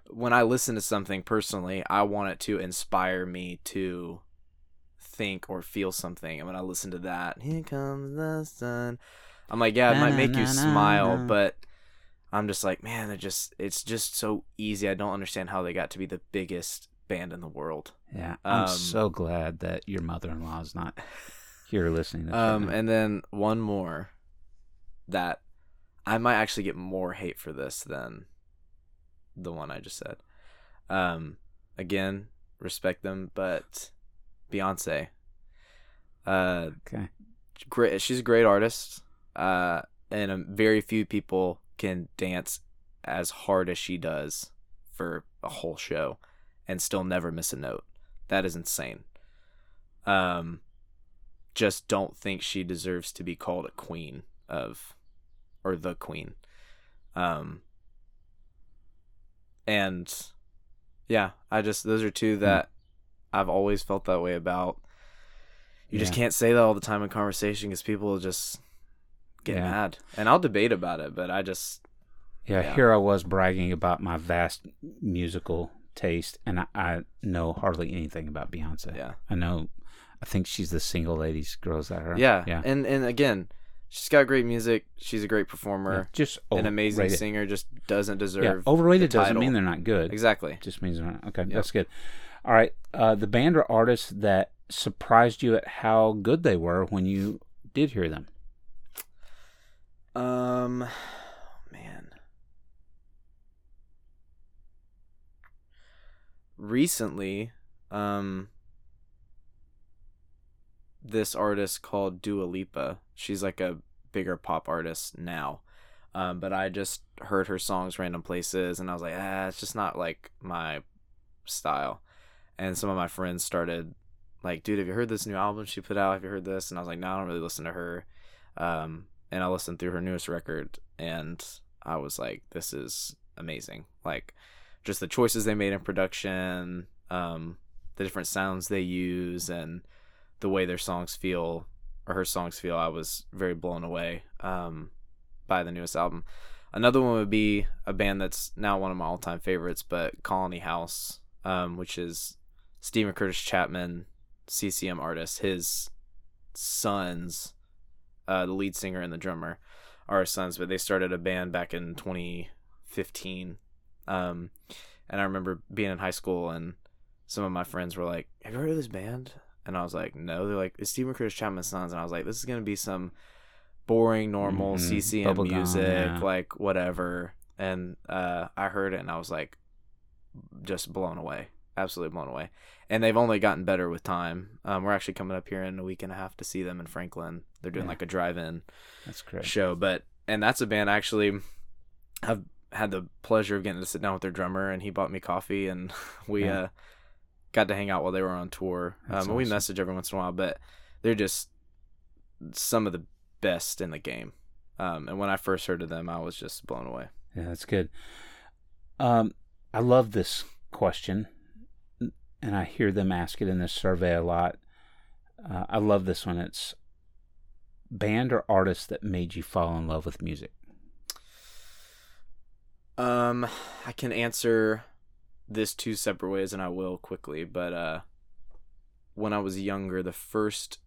when I listen to something personally, I want it to inspire me to think or feel something. And when I listen to that, here comes the sun, I'm like, yeah, it might make you smile, but I'm just like, man, it's just so easy. I don't understand how they got to be the biggest band in the world. Yeah, I'm so glad that your mother-in-law is not here listening to this right now. And then one more that I might actually get more hate for this than the one I just said. Again, respect them, but Beyonce. Okay. Great, she's a great artist. And very few people can dance as hard as she does for a whole show and still never miss a note. That is insane. Just don't think she deserves to be called a queen of, or the queen. And yeah, those are two that I've always felt that way about. You just can't say that all the time in conversation because people will just get mad, and I'll debate about it, but I just here I was bragging about my vast musical taste, and I know hardly anything about Beyonce. I think she's the single ladies girls that are and again, she's got great music, she's a great performer, just an amazing singer, just doesn't deserve overrated the title. Doesn't mean they're not good. Exactly, just means they're not okay. That's good. All right, the band or artists that surprised you at how good they were when you did hear them. Man. Recently, this artist called Dua Lipa. She's like a bigger pop artist now. But I just heard her songs random places, and I was like, it's just not like my style. And some of my friends started like, dude, have you heard this new album she put out? Have you heard this? And I was like, no, I don't really listen to her. And I listened through her newest record, and I was like, this is amazing. Like, just the choices they made in production, the different sounds they use, and the way their songs feel, or her songs feel, I was very blown away by the newest album. Another one would be a band that's now one of my all-time favorites, but Colony House, which is Stephen Curtis Chapman, CCM artist, his sons... the lead singer and the drummer are his sons, but they started a band back in 2015. And I remember being in high school, and some of my friends were like, have you heard of this band? And I was like, no. They're like, it's Stephen Curtis Chapman's sons. And I was like, this is going to be some boring, normal CCM music, like whatever. And I heard it, and I was like, just blown away. Absolutely blown away. And they've only gotten better with time. We're actually coming up here in a week and a half to see them in Franklin. They're doing like a drive-in show. And that's a band I actually have had the pleasure of getting to sit down with their drummer, and he bought me coffee, and we got to hang out while they were on tour. And we message every once in a while, but they're just some of the best in the game. And when I first heard of them, I was just blown away. Yeah, that's good. I love this question. And I hear them ask it in this survey a lot. I love this one. It's band or artist that made you fall in love with music. I can answer this two separate ways, and I will quickly. But when I was younger, the first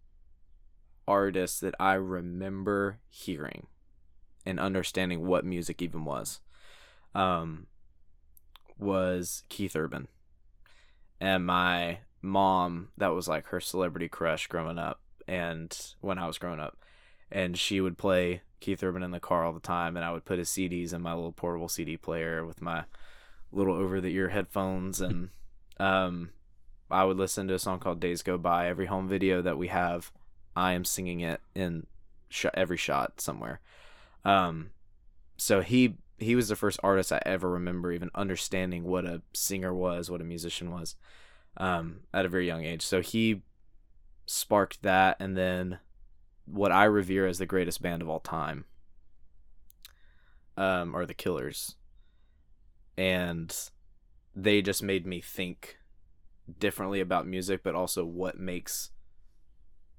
artist that I remember hearing and understanding what music even was Keith Urban. And my mom, that was like her celebrity crush growing up, and when I was growing up, and she would play Keith Urban in the car all the time, and I would put his CDs in my little portable CD player with my little over-the-ear headphones, and I would listen to a song called Days Go By. Every home video that we have, I am singing it in every shot somewhere. So he was the first artist I ever remember even understanding what a singer was, what a musician was, at a very young age. So he sparked that, and then what I revere as the greatest band of all time, are The Killers. And they just made me think differently about music, but also what makes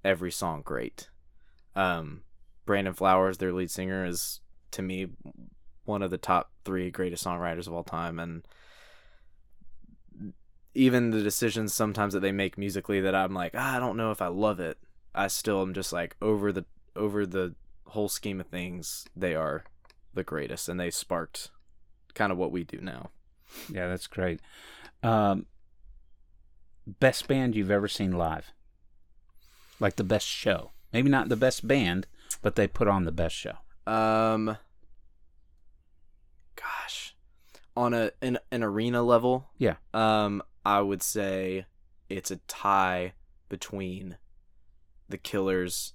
every song great. Brandon Flowers, their lead singer, is to me one of the top three greatest songwriters of all time, and even the decisions sometimes that they make musically that I'm like, I don't know if I love it, I still am just like, over the whole scheme of things, they are the greatest, and they sparked kind of what we do now. Yeah, that's great. Best band you've ever seen live? Like the best show? Maybe not the best band, but they put on the best show. Gosh, on an arena level, yeah. I would say it's a tie between The Killers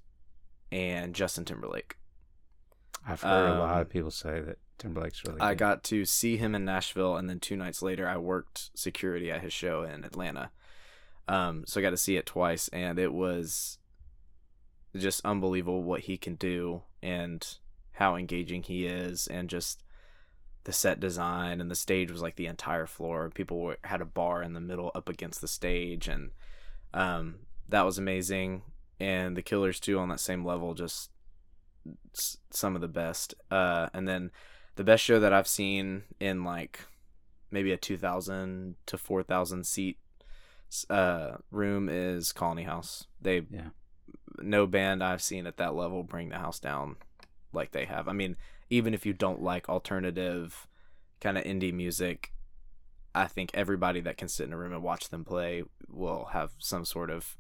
and Justin Timberlake. I've heard a lot of people say that Timberlake's really good. I got to see him in Nashville, and then 2 nights later, I worked security at his show in Atlanta. So I got to see it twice, and it was just unbelievable what he can do and how engaging he is, and just the set design, and the stage was like the entire floor. People had a bar in the middle up against the stage, and that was amazing. And The Killers too, on that same level, just some of the best. And then the best show that I've seen in like maybe a 2,000 to 4,000 seat room is Colony House. No band I've seen at that level bring the house down like they have. I mean, even if you don't like alternative kind of indie music, I think everybody that can sit in a room and watch them play will have some sort of,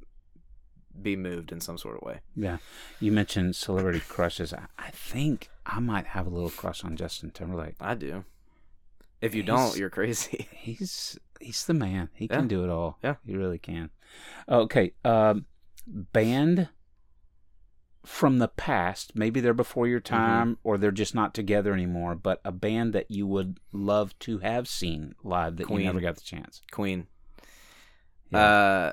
be moved in some sort of way. Yeah. You mentioned celebrity crushes. I think I might have a little crush on Justin Timberlake. I do. If you don't, you're crazy. He's the man. He can do it all. Yeah. He really can. Okay. Band from the past, maybe they're before your time, or they're just not together anymore, but a band that you would love to have seen live that you never got the chance. Queen. Yeah.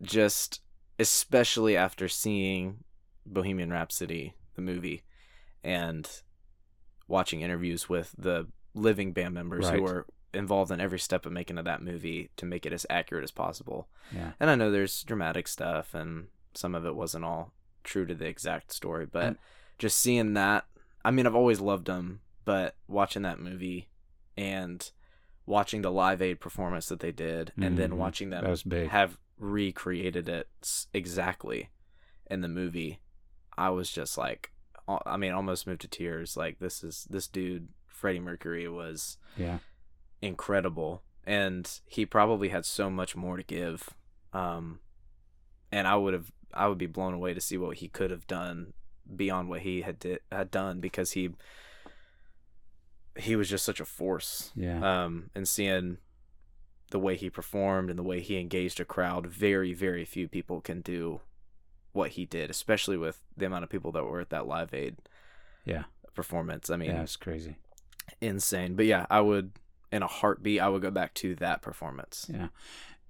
Just especially after seeing Bohemian Rhapsody, the movie, and watching interviews with the living band members who are involved in every step of making of that movie to make it as accurate as possible. Yeah. And I know there's dramatic stuff, and some of it wasn't all true to the exact story, but just seeing that, I mean, I've always loved them, but watching that movie and watching the Live Aid performance that they did, and then watching them have recreated it exactly in the movie, I was just like, I mean, almost moved to tears. Like, this dude, Freddie Mercury, was incredible, and he probably had so much more to give, and I would be blown away to see what he could have done beyond what he had done, because he was just such a force. And seeing the way he performed and the way he engaged a crowd, very, very few people can do what he did, especially with the amount of people that were at that Live Aid performance. I mean, it's crazy, insane. But I would, in a heartbeat, I would go back to that performance. Yeah.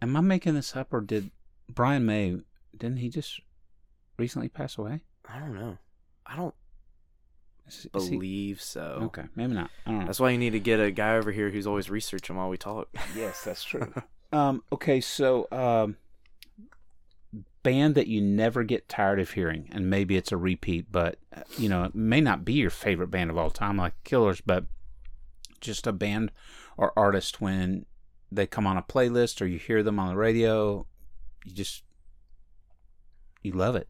Am I making this up, or did Brian May, didn't he just recently pass away? I don't know. I don't believe so. Okay, maybe not. I don't know. That's why you need to get a guy over here who's always researching while we talk. Yes, that's true. Okay, so band that you never get tired of hearing, and maybe it's a repeat, but you know, it may not be your favorite band of all time, like Killers, but just a band or artist when they come on a playlist or you hear them on the radio, you just, you love it.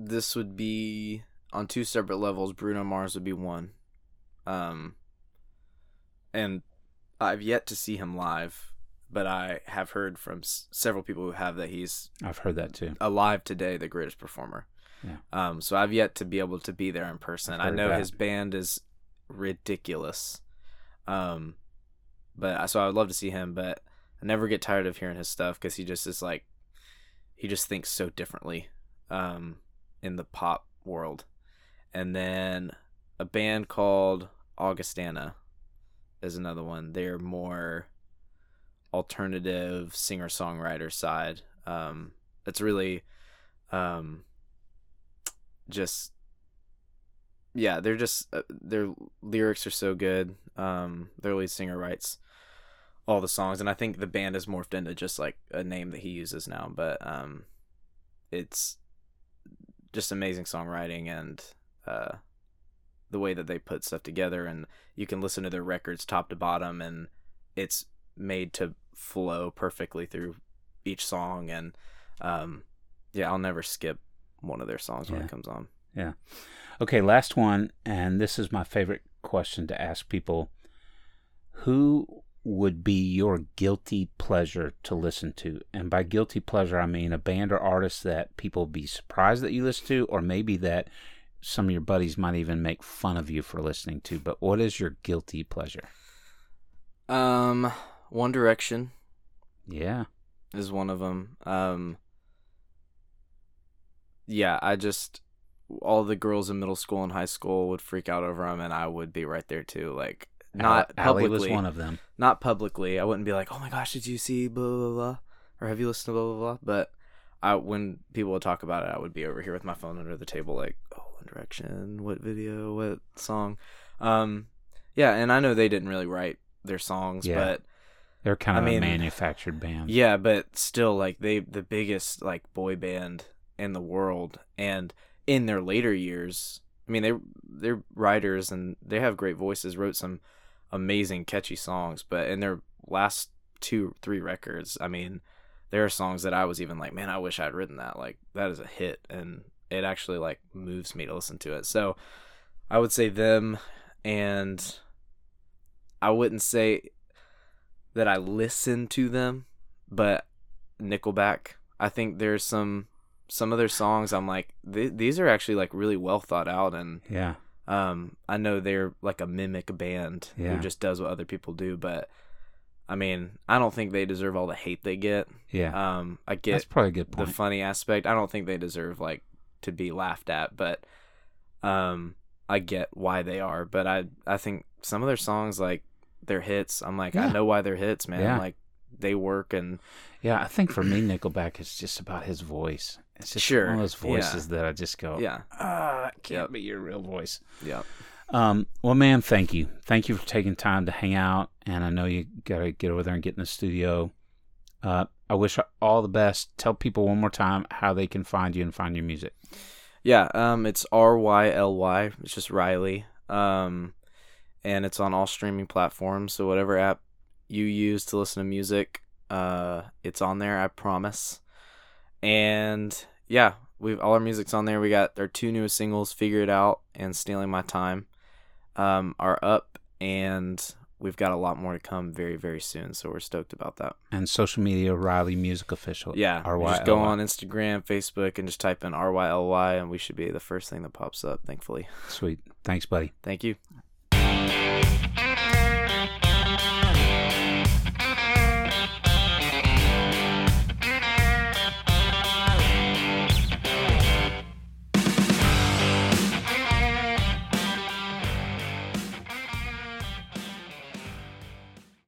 This would be on two separate levels. Bruno Mars would be one. And I've yet to see him live, but I have heard from several people who have that he's, I've heard that too, alive today, the greatest performer. Yeah. So I've yet to be able to be there in person. I know his band is ridiculous. So I would love to see him, but I never get tired of hearing his stuff because he just is like, he just thinks so differently in the pop world. And then a band called Augustana is another one. They're more alternative singer-songwriter side. It's really their lyrics are so good. Their lead singer writes all the songs, and I think the band has morphed into just like a name that he uses now, but it's just amazing songwriting and the way that they put stuff together, and you can listen to their records top to bottom and it's made to flow perfectly through each song. And I'll never skip one of their songs when it comes on. Yeah. Okay, last one, and this is my favorite question to ask people. Who would be your guilty pleasure to listen to? And by guilty pleasure, I mean a band or artist that people be surprised that you listen to, or maybe that some of your buddies might even make fun of you for listening to. But what is your guilty pleasure? One Direction. Yeah. Is one of them. All the girls in middle school and high school would freak out over them, and I would be right there too. Like, not publicly. Allie was one of them. Not publicly. I wouldn't be like, oh my gosh, did you see blah, blah, blah? Or have you listened to blah, blah, blah? But when people would talk about it, I would be over here with my phone under the table like, oh, One Direction, what video, what song? And I know they didn't really write their songs, but... They're kind of a manufactured band. Yeah, but still, like, the biggest, like, boy band in the world, and... in their later years, I mean, they're writers and they have great voices, wrote some amazing catchy songs, but in their last 2-3 records, I mean, there are songs that I was even like, man, I wish I'd written that. Like, that is a hit, and it actually like moves me to listen to it. So I would say them, and I wouldn't say that I listen to them, but Nickelback, I think there's some of their songs I'm like, these are actually like really well thought out, and I know they're like a mimic band who just does what other people do, but I mean, I don't think they deserve all the hate they get. Yeah. I get that's probably a good point. The funny aspect. I don't think they deserve like to be laughed at, but I get why they are. But I think some of their songs, like their hits, I'm like, I know why they're hits, man. Yeah. Like they work, and I think for me, Nickelback is just about his voice. It's just one of those voices that I just go, it can't be your real voice. Yeah. Well, man, thank you. Thank you for taking time to hang out. And I know you got to get over there and get in the studio. I wish all the best. Tell people one more time how they can find you and find your music. Yeah. It's RYLY. It's just Riley. And it's on all streaming platforms. So whatever app you use to listen to music, it's on there. I promise. And we've all our music's on there. We got our 2 newest singles, Figure It Out and Stealing My Time, are up, and we've got a lot more to come very, very soon. So we're stoked about that. And social media, Riley Music Official. Yeah. RYLY. Just go on Instagram, Facebook, and just type in RYLY, and we should be the first thing that pops up, thankfully. Sweet. Thanks, buddy. Thank you.